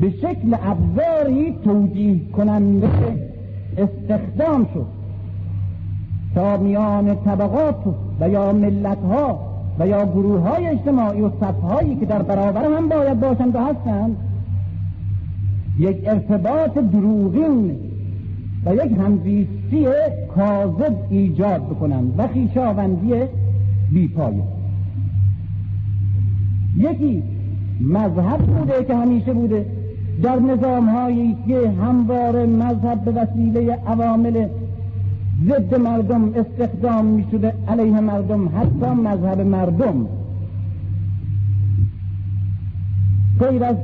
به شکل ابزاری توجیه کننده استخدام شد تا میان طبقات و یا ملت‌ها و یا گروه‌های اجتماعی و صف‌هایی که در برابر هم باید باشند و هستند یک ارتباط دروغین و یک همزیستی کاذب ایجاد بکنند و خویشاوندی بی‌پایه. یکی مذهب بوده که همیشه بوده در نظام‌هایی که همواره مذهب به وسیله عوامل ضد مردم استخدام می‌شده علیه مردم، حتی مذهب مردم غیر از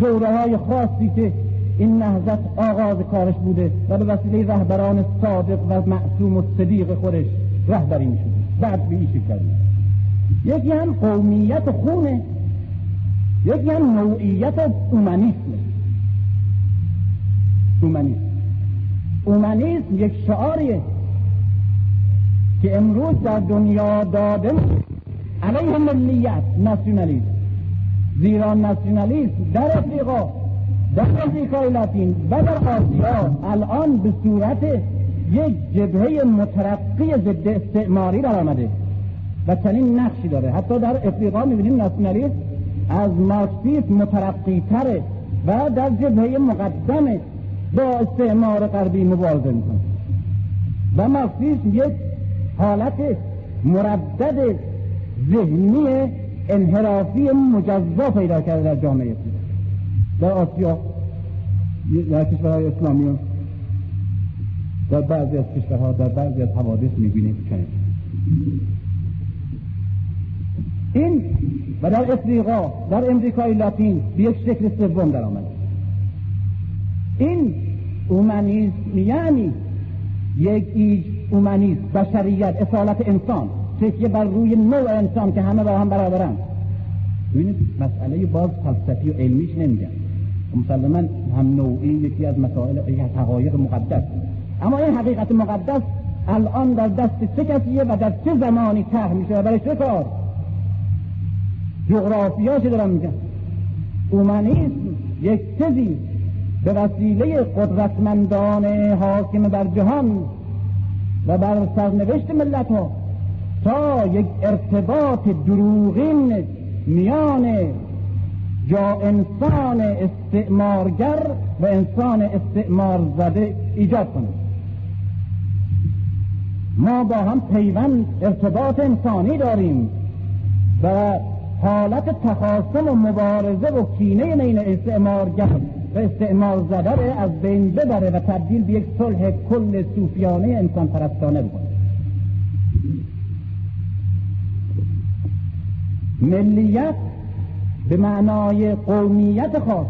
دوره‌های خاصی که این نهضت آغاز کارش بوده و به وسیله رهبران صادق و معصوم و صدیق خودش رهبری می‌شده بعد به ایشی کرده. یکی هم قومیت خونه، یکی هم نوعیت اومانیسم. اومانیسم اومانیسم یک شعاریه که امروز در دنیا داده علیه ملیت، ناسیونالیسم. زیرا ناسیونالیسم در افریقا، در امریکای لاتین و در آسیا الان به صورت یک جبهه مترقی ضد استعماری در آمده و چنین نقشی داره. حتی در افریقا می‌بینیم ناسیونالیسم از مارکسیسم مترقی تره و در جبهه مقدمه با استعمار غربی مبارزه میکنه و مارکسیسم یک حالت مردد ذهنی انحرافی مجزا پیدا کرده در جامعه افریقا، در آسیا، در کشورهای اسلامی و در بعضی از کشورها، در بعضی از حوادث میبینیم چنین. این و در افریقا، در امریکای لاتین به یک شکل سوم در آمده. این اومانیسم یعنی یک ایج اومانیسم، بشریت، اصالت انسان، تکیه بر روی نوع انسان که همه با هم برابرند. ببینید مسئله باز فلسفی و علمیش نمیگم، مسلماً هم نوعی یکی از مسائل حقایق مقدس، اما این حقیقت مقدس الان در دست چه کسیه و در چه زمانی طرح میشه و برای چه کار؟ جغرافیا چه دارم میگم؟ اومانیسم یک چیزی به وسیله قدرتمندان حاکم بر جهان و بر سرنوشت ملت ها تا یک ارتباط دروغین میان جا انسان استعمارگر و انسان استعمار زده ایجاد کنه. ما با هم پیوند ارتباط انسانی داریم و حالت تخاصم و مبارزه و کینه بین استعمارگر و استعمار زده را از بین ببره و تبدیل به یک صلح کل صوفیانه انسان پرستانه بکنه. ملیت به معنای قومیت خاص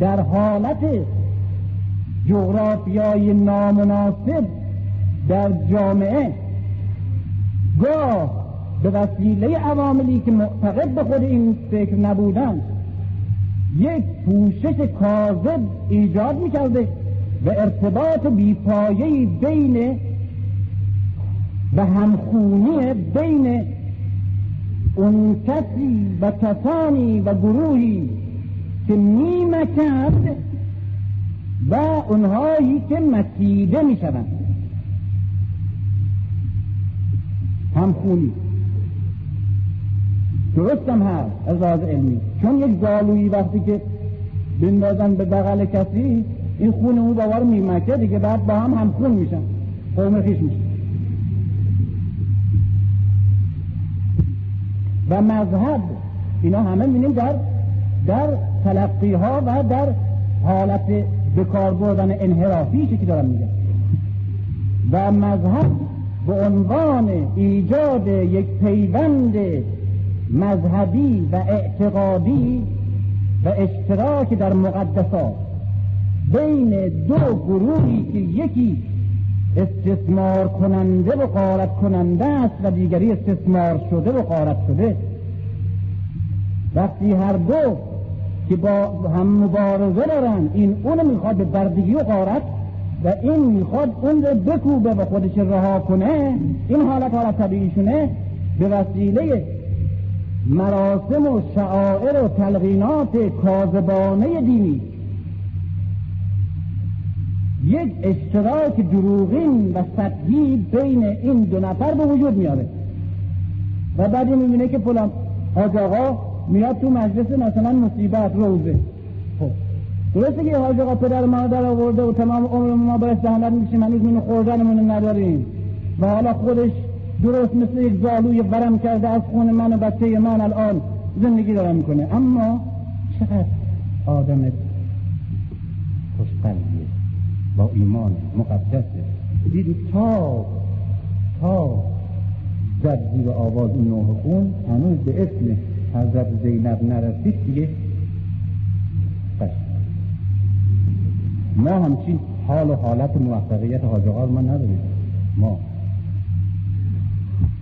در حالت جغرافیای نامناسب در جامعه گاه به وسیله عواملی که معتقد به خود این فکر نبودند یک پوشش کاذب ایجاد می‌کرده و ارتباط بیپایه‌ای بین و همخونی بین اون کسی و کسانی و گروهی که می مکند و اونهایی که مکیده می شوند. همخونی درست هم هست از لحاظ علمی، چون یک گالویی وقتی که بندازن به بغل کسی، این خون اون باور می مکه دیگه، بعد با هم همخون می شن، قوم خیش می شن. و مذهب اینا همه می‌بینیم در در تلقی‌ها و در حالت بکار بردن انحرافی چیزی دارم میگم. و مذهب به عنوان ایجاد یک پیوند مذهبی و اعتقادی و اشتراک در مقدسات بین دو گروهی که یکی استثمار کننده و غارت کننده است و دیگری استثمار شده و غارت شده، وقتی هر دو که با هم مبارزه دارن، این اون میخواد به بردگی و غارت و این میخواد اون رو بکوبه و خودش رها کنه، این حالت حالت طبیعیشونه، به وسیله مراسم و شعائر و تلقینات کاذبانه دینی یک اشتراک دروغین و سطحی بین این دو نفر به وجود میاره. و بعدی میبینه که فلان حاج آقا میاد تو مجلس مثلا مصیبت روزه، خب درسته که حاج آقا پدر ما در آورده و تمام عمر ما باعث دهنت میشیم، هنوز اینو خوردنمون نداریم و حالا خودش درست مثل یک زالوی برم کرده از خون من و بچه من الان زندگی داره میکنه. اما چقدر آدم خوشقلبیه با ایمان مقدسه، دیدی تا تا زد زیر آواز اون نوح خون، هنوز به اسم حضرت زینب نرسید دیگه بشت. ما همچین حال و حالت موفقیت حاج آقا ما نداریم. ما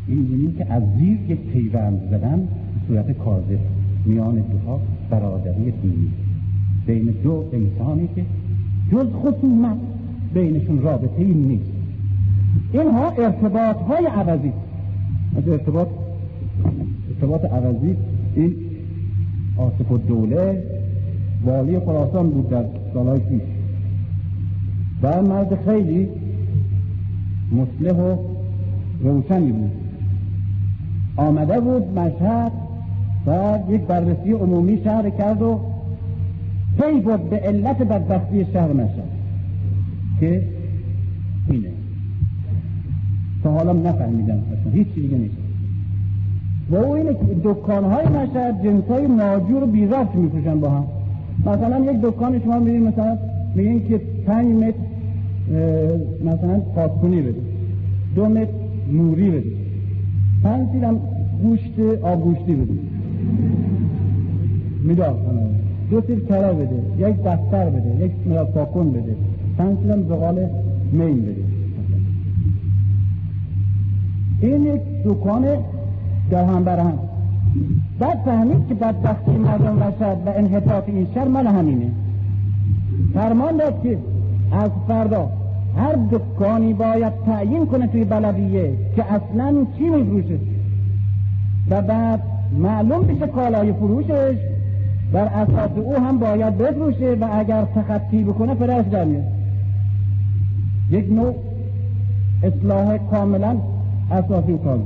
می‌بینیم که از زیر یک پیوند زدن به صورت کاذب میان دوها برادری دینی بین دو انسانی که جز خصومت بینشون رابطه ای نیست. اینها ارتباط های عوضی، از ارتباط ارتباط عوضی. این آصف الدوله والی خراسان بود در سالهای پیش، در مرد خیلی مصلح و روشنی بود، آمده بود مشهد و یک بررسی عمومی شهر کرد و پی برد به علت بدبختی شهر مشهد که اینه تا حالا نفهمیدم اصلا هیچ چیزی دیگه نیست. و او اینه که دکان‌های مشهد جنس‌های ماجور و بی‌ربط می‌فروشن با هم. مثلا یک دکان شما می‌بینید مثلا میگن که پنج متر مثلا پاتکونی بده، دو متر نوری بده، پنج تیر هم گوشت آبگوشتی بده، میداد دو تیر کلا بده، یک بستر بده، یک ملاک پاکون بده، پنج تیر هم زغال مین بده. این یک دکان در هم بر هم. بعد فهمید که بدبختی مردم مشهد و انحطاط این شهر مال همینه. فرمان داد که از فردا هر دکانی باید تعیین کنه توی بلدیه که اصلا چی میفروشه و بعد معلوم بشه کالای فروشش، بر اساس او هم باید بفروشه و اگر تخطی بکنه فرش در میاد. یک نوع اصلاح کاملا اساسی و کامل.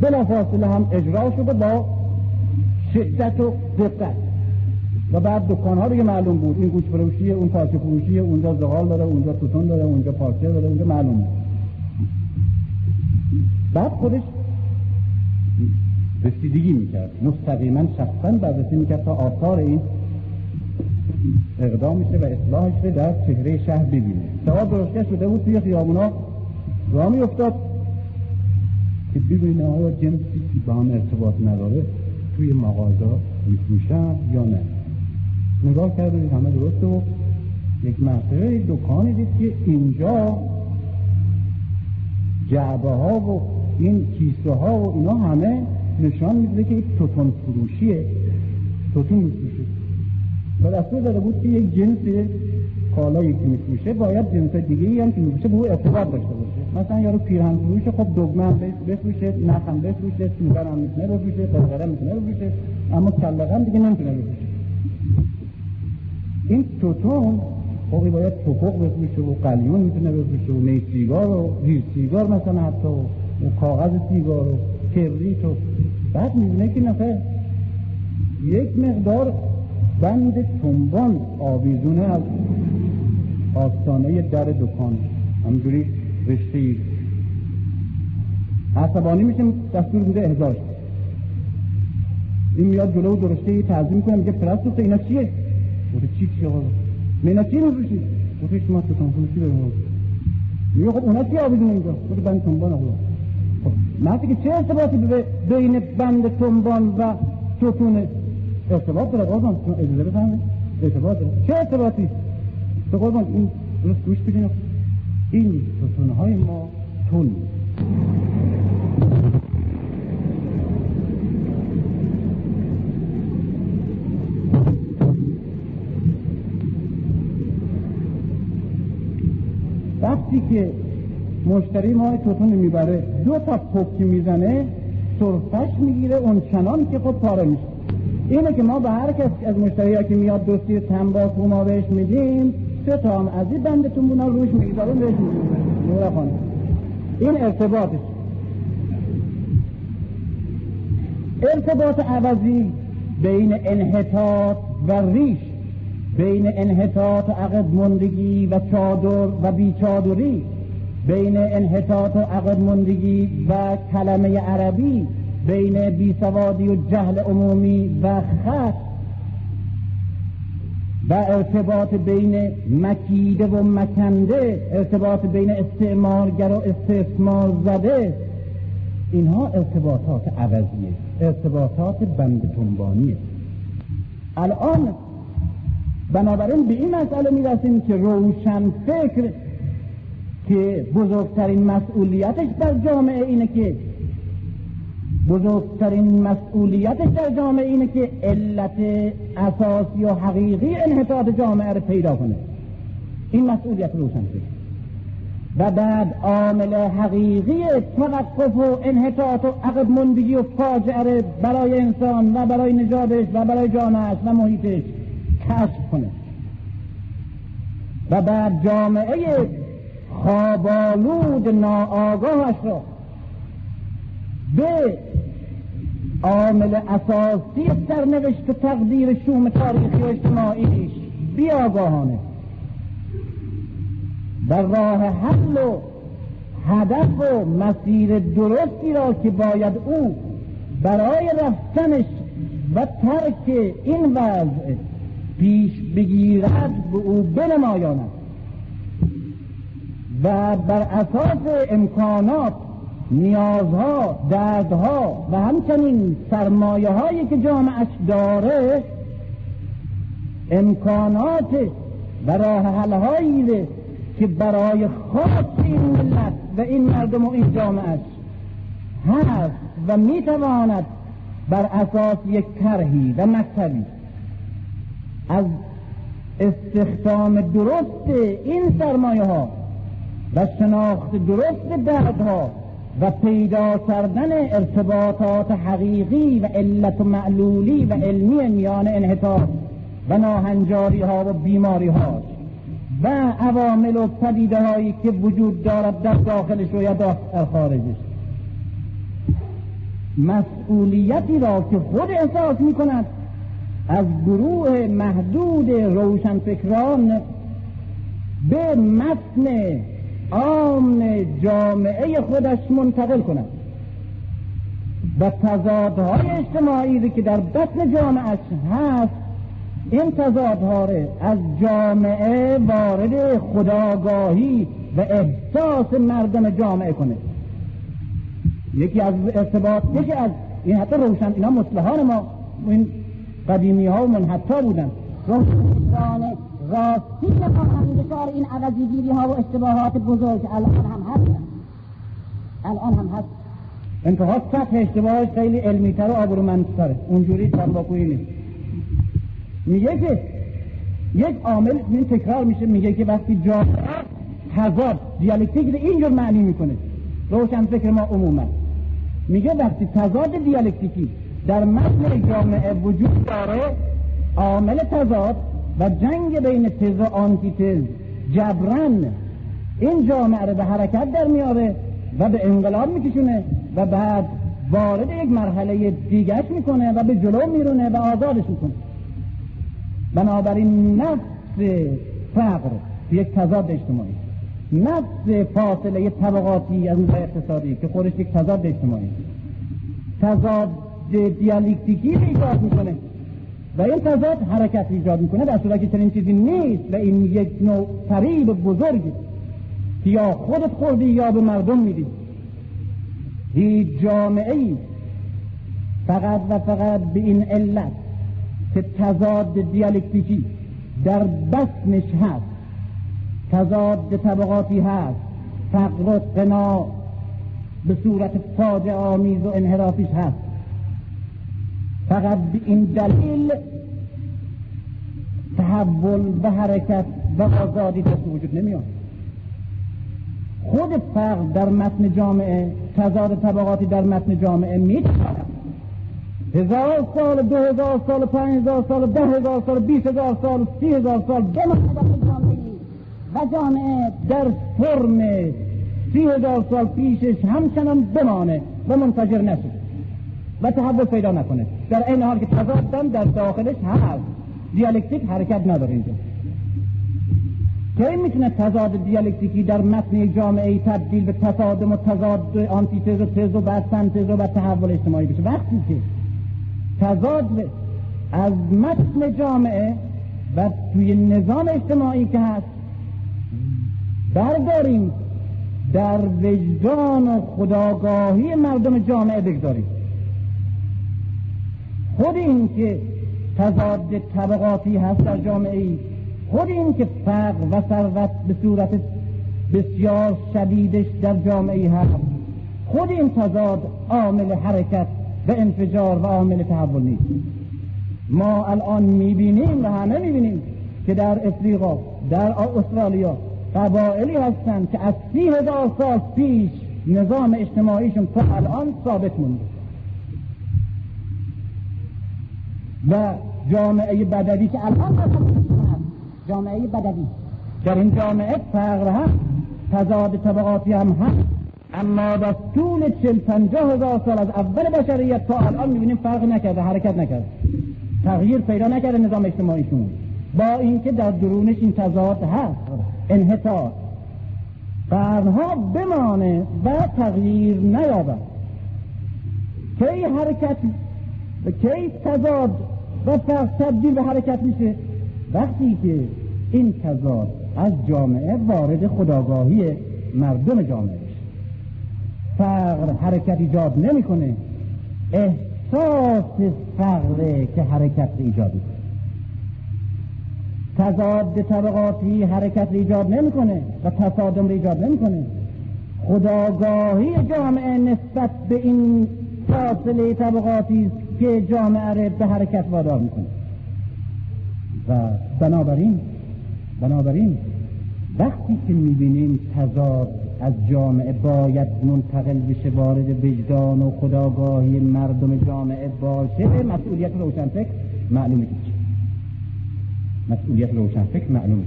بلافاصله هم اجرا شده با شدت و دقت و بعد دکان‌ها دیگه معلوم بود این گوشت فروشیه، اون پارچه فروشیه، اونجا زغال داره، اونجا توتون داره، اونجا پارچه داره، اونجا معلوم بود. بعد خودش رسیدگی میکرد، مستقیما شخصا بررسی میکرد تا آثار این اقدامش و اصلاحش رو در چهره شهر ببینه. سواد درشکه شده بود توی خیابونا را میافتاد که ببینه آیا جنسی که با هم ارتباط نداره توی مغازه میفروشن یا نه. نگاه کرد و همه درسته و یک منطقه دکانی دید که اینجا جعبه ها و این کیسه ها و اینا همه نشان میده که این توتون فروشیه، توتون میفروشه. و دستور داده بود که یک جنس کالایی که میفروشه باید جنس دیگه‌ای هم که میفروشه به او ارتباط داشته باشه. مثلا یارو پیرهن فروشه، خب دگمه هم بفروشه، نخ هم بفروشه، سوزن هم میتونه بفروشه، قلقره میتونه بفروشه، اما کلاغ هم دیگه نمیتونه بفروشه. این توتون خب باید توپق بفروشه و قلیون میتونه بفروشه و نی سیگار و زیر سیگار مثلا حتی و کاغذ سیگار و کبریت و بعد میبینه که نفر یک مقدار بند تنبان آویزونه از آستانه در دکان همجوری رشته‌ای عصبانی میشه، دستور بوده احضار. این میاد جلو درشته‌ای تعظیم کنه، میگه پرستو اینا چیه؟ بوده چی چیه آقا؟ مینا چی میفروشی؟ بوده شما تو کنفروشی ببینم میگه خب اونا چی آویزونه اینجا؟ بوده بند تنبان آقا. خب معنی که چه ارتباطی بین بند تنبان و توتونه؟ ارتباط داره قربان، شما اجازه بفهمید ارتباط داره. چه ارتباطی؟ تو قربان این روز گوش بدین، این توتونهای ما تون وقتی که مشتری ما توتون میبره دو تا پوکی میزنه سرفش میگیره اون چنان که خود پاره میشه. اینه که ما به هر کس از مشتری‌ها که میاد دوستی تنباکو ما بهش میدیم سه تا هم از این بندتون بونا روش میگذارون بهش میدیم. این ارتباطش ارتباط عوضی بین انحطاط و ریش، بین انحطاط و عقب ماندگی و چادر و بیچادری، بین انحطاط و عقب ماندگی و کلمه عربی، بین بیسوادی و جهل عمومی و خط، و ارتباط بین مکیده و مکنده، ارتباط بین استعمارگر و استثمار زده. اینها ارتباطات عوضیه، ارتباطات بند تنبانیه. الان بنابراین به این مسئله میرسیم که روشن فکر که بزرگترین مسئولیتش بر جامعه اینه که بزرگترین مسئولیتش در جامعه اینه که علت اساسی و حقیقی انحطاط جامعه رو پیدا کنه. این مسئولیت روشن فکر و بعد عامل حقیقی توقف و انحطاط و عقب ماندگی و فاجعه برای انسان و برای نژادش و برای جامعهش و محیطش کشف کنه. و بعد جامعه خواب‌آلود ناآگاهش رو به عامل اساسی سرنوشت و تقدیر شوم تاریخی و اجتماعیش بی‌آگاهانه و راه حل و هدف و مسیر درستی را که باید او برای رفتنش و ترک این وضع پیش بگیرد به او بنمایاند و بر اساس امکانات، نیازها، دردها و همچنین سرمایه هایی که جامعهش داره امکانات و راه حل هایی که برای خاص این ملت و این مردم و این جامعهش هست و میتواند بر اساس یک طرحی و مکتبی از استخدام درست این سرمایه ها و شناخت درست دردها و پیدا کردن ارتباطات حقیقی و علت و معلولی و علمی میان انحطاط و ناهنجاری ها و بیماری ها و عوامل و پدیده هایی که وجود دارد در داخلش و یا در خارجش مسئولیتی را که خود احساس می کند از گروه محدود روشنفکران به متن آمن جامعه خودش منتقل کنند و تضادهای اجتماعی که در بطن جامعهش هست این تضادها را از جامعه وارد خودآگاهی و احساس مردم جامعه کنه. یکی از ارتباط، یکی از این حتی روشن، اینا مصلحان ما این قدیمی ها و منحطا بودن، روشنفکران راستی که خواهند دچار این عوضیگیری ها و اشتباهات بزرگ الان هم هست، الان هم هست. انتها سطح اشتباهش خیلی علمی تر و آبرومندتره، اونجوری تنباکویی نیست. میگه که یک عامل این تکرار میشه، میگه که وقتی جا تضاد دیالکتیک اینجور معنی میکنه. روشن فکر ما عموما میگه وقتی تضاد دیالکتیکی در متن جامعه وجود داره، عامل تضاد و جنگ بین تز و آنتیتز جبران این جامعه رو به حرکت در میاره و به انقلاب میکشونه و بعد وارد یک مرحله دیگهش میکنه و به جلو میرونه و آزادش میکنه. بنابراین نفس فقر یک تضاد اجتماعی، نفس فاصله طبقاتی از نظر اقتصادی که خودش یک تضاد اجتماعی، تضاد دیالکتیکی ایجاد میکنه و این تضاد حرکت ایجاد میکنه، در صورتی که چنین چیزی نیست و این یک نوع فریب بزرگی که یا خودت خوردی یا به مردم میدی. هیچ جامعه‌ای فقط و فقط به این علت که تضاد دیالکتیکی در بطنش هست، تضاد طبقاتی هست، فقر و قنا به صورت فاجعه آمیز و انحرافیش هست، فقط به این دلیل تحول و حرکت و آزادی دست وجود نمیاد. خود فقر در متن جامعه، تضاد طبقاتی در متن جامعه میتواند هزار سال، دو هزار سال، پنج هزار سال، ده هزار سال، بیست هزار سال، سی هزار سال به مطابق جامعه و جامعه در فرم سی هزار سال پیشش همچنان بمانه و منفجر نشه و تحول پیدا نکنه، در این حال که تضاد در داخلش هست، دیالکتیک حرکت نداره اینجا. که این میتونه تضاد دیالکتیکی در متن جامعه تبدیل به تصادم و تضاد آنتیتز و تز و بعد سنتز و بعد تحول اجتماعی بشه. وقتی که تضاد از متن جامعه و توی نظام اجتماعی که هست برداریم، در وجدان و خودآگاهی مردم جامعه بگذاریم، خود این که تضاد طبقاتی هست در جامعه ای، خود این که فقر و ثروت به صورت بسیار شدیدش در جامعه هست، خود این تضاد عامل حرکت و انفجار و عامل تحول نیست. ما الان میبینیم و همه میبینیم که در افریقا، در استرالیا قبائلی هستن که از سی هزار سال پیش نظام اجتماعیشون تا الان ثابت مونده و جامعه بدوی که الان جامعه بدوی، در این جامعه فقر هست، تضاد طبقاتی هم هست، اما در طول چهل پنجاه هزار سال از اول بشریت تا الان میبینیم فرق نکرده، حرکت نکرده، تغییر پیدا نکرده نظام اجتماعیشون، با اینکه در درونش این تضاد هست، انحطاط قرنها بمانه و تغییر نیابد. کی حرکت و کی تضاد و فقر تبدیل به حرکت میشه؟ وقتی که این تضاد از جامعه وارد خودآگاهی مردم جامعه بشه. فقر حرکت ایجاد نمیکنه، احساس فقره که حرکت ایجاد میکنه. تضاد طبقاتی حرکت ایجاد نمیکنه و تصادم ایجاد نمیکنه. خودآگاهی جامعه نسبت به این فاصله طبقاتی که جامعه را به حرکت وادار میکنه. و بنابراین بنابراین وقتی که میبینیم تضاد از جامعه باید منتقل بشه، وارد وجدان و خودآگاهی مردم جامعه باشه، مسئولیت روشنفکر معلومه که مسئولیت روشنفکر معلومه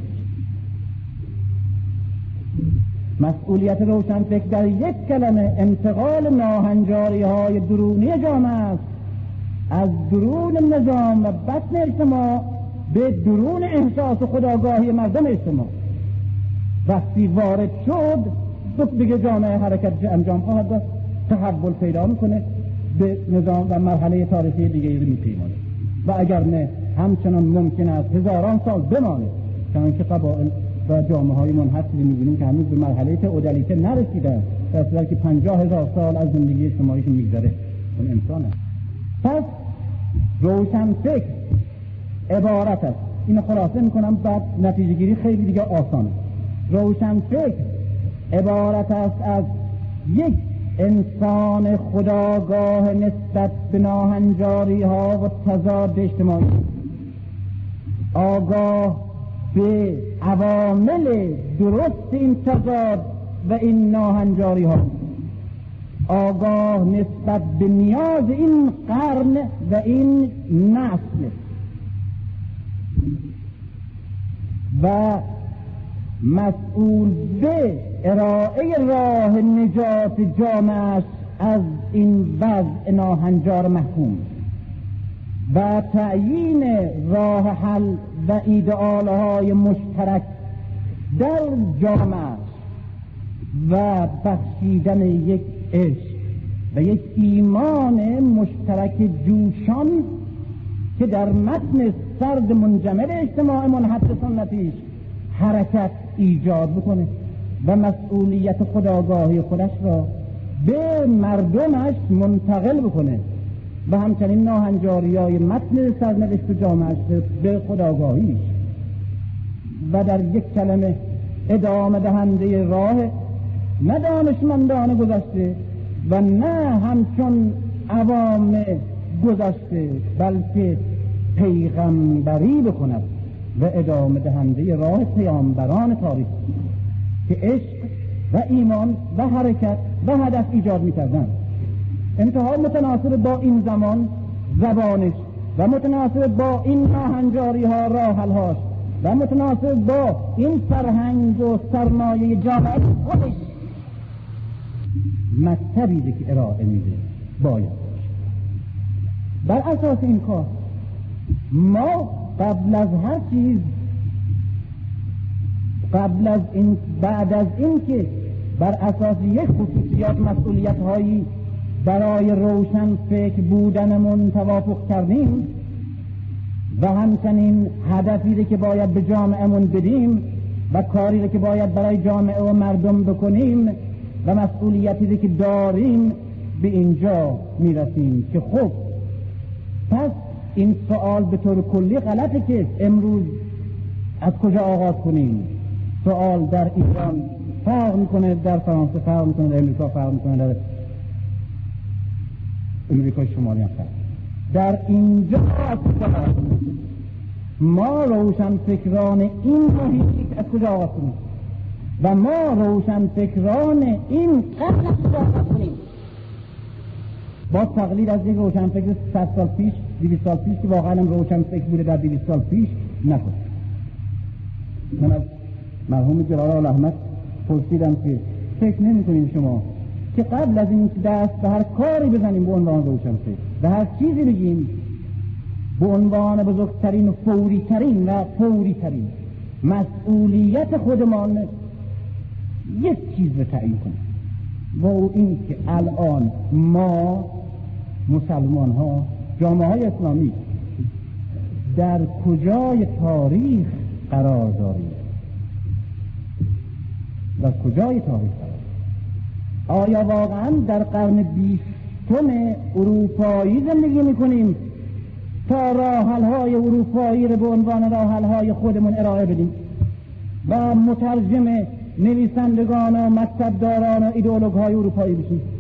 مسئولیت روشنفکر در یک کلمه انتقال ناهنجاری های درونی جامعه است، از درون نظام و بطن اجتماع به درون احساس و خودآگاهی مردم اجتماع. وقتی وارد شد دیگه جامعه حرکت انجام خواهد داد، تحول پیدا میکنه، به نظام و مرحله تاریخی دیگه میپیمانه و اگر نه همچنان ممکن است هزاران سال بمانه. چنانکه قبائل و جامعه های منحصری میبینیم که هنوز به مرحله اودالیته نرسیدن، در صورتی که پنجاه هزار سال از زندگی اجتماعیشون میگذره. اون انسانه. پس روشنفکر عبارت است، اینو خلاصه میکنم بعد نتیجه گیری خیلی دیگه آسانه. روشنفکر عبارت است از یک انسان خودآگاه نسبت به ناهنجاری ها و تضاد اجتماعی، آگاه به عوامل درست این تضاد و این ناهنجاری ها، آگاه نسبت به نیاز این قرن و این نسل و مسئول به ارائه راه نجات جامعه از این وضع ناهنجار محکوم و تعیین راه حل و ایدئال‌های مشترک در جامعه و بخشیدن یک عشق و یک ایمان مشترک جوشان که در متن سرد منجمل اجتماع منحط سنتیش حرکت ایجاد بکنه و مسئولیت خودآگاهی خودش را به مردمش منتقل بکنه و همچنین ناهنجاری‌های متن سرنوشت جامعه‌اش به خودآگاهیش و در یک کلمه ادامه دهنده راه نه دانشمندان گذشته و نه همچون عوام گذشته بلکه پیغمبری بکند و ادامه دهنده راه پیامبران تاریخ که عشق و ایمان و حرکت و هدف ایجاد می‌کردند. انتها متناسب با این زمان زبانش و متناسب با این ناهنجاری ها راه‌حل‌هاش و متناسب با این فرهنگ و سرمایه جامعه خودش مکتبی که ارائه میده باید باشه. بر اساس این کار ما قبل از هر چیز قبل از این بعد از این که بر اساس یک خصوصیات مسئولیت هایی برای روشن فکر بودنمون توافق کردیم و همچنین هدفی که باید به جامعهمون بدیم و کاری که باید برای جامعه و مردم بکنیم و مسئولیتی که داریم به اینجا میرسیم که خب پس این سوال به طور کلی غلطه که امروز از کجا آغاز کنیم. سوال در ایران فرق میکنه، در فرانسه فرق میکنه، در امریکا فرق میکنه، در امریکای شمالی هم فرق. در اینجا ما روشن فکران این محیطی از کجا آغاز کنیم و ما روشن فکران این قرن از کجا آغاز کنیم. با تقلید از یک روشن فکر صد سال پیش، دویست سال پیش که واقعا روشن فکر بوده در دویست سال پیش نکن. من از مرحوم جلال احمد پرسیدم که فکر نمی کنید شما که قبل از این دست به هر کاری بزنیم به عنوان روشن فکر، به هر چیزی بگیم به عنوان بزرگترین و فوریترین و فوریترین مسئولیت خودمان یک چیز رو تعیین کنیم و این که الان ما مسلمان ها جامعه های اسلامی در کجای تاریخ قرار داریم و کجای تاریخ قرار آیا واقعا در قرن بیستم اروپایی زندگی میکنیم تا راه‌حل های اروپایی رو به عنوان راه‌حل های خودمون ارائه بدیم و مترجم نویسندگان و مکتب داران و ایدئولوگ های اروپایی بشیم؟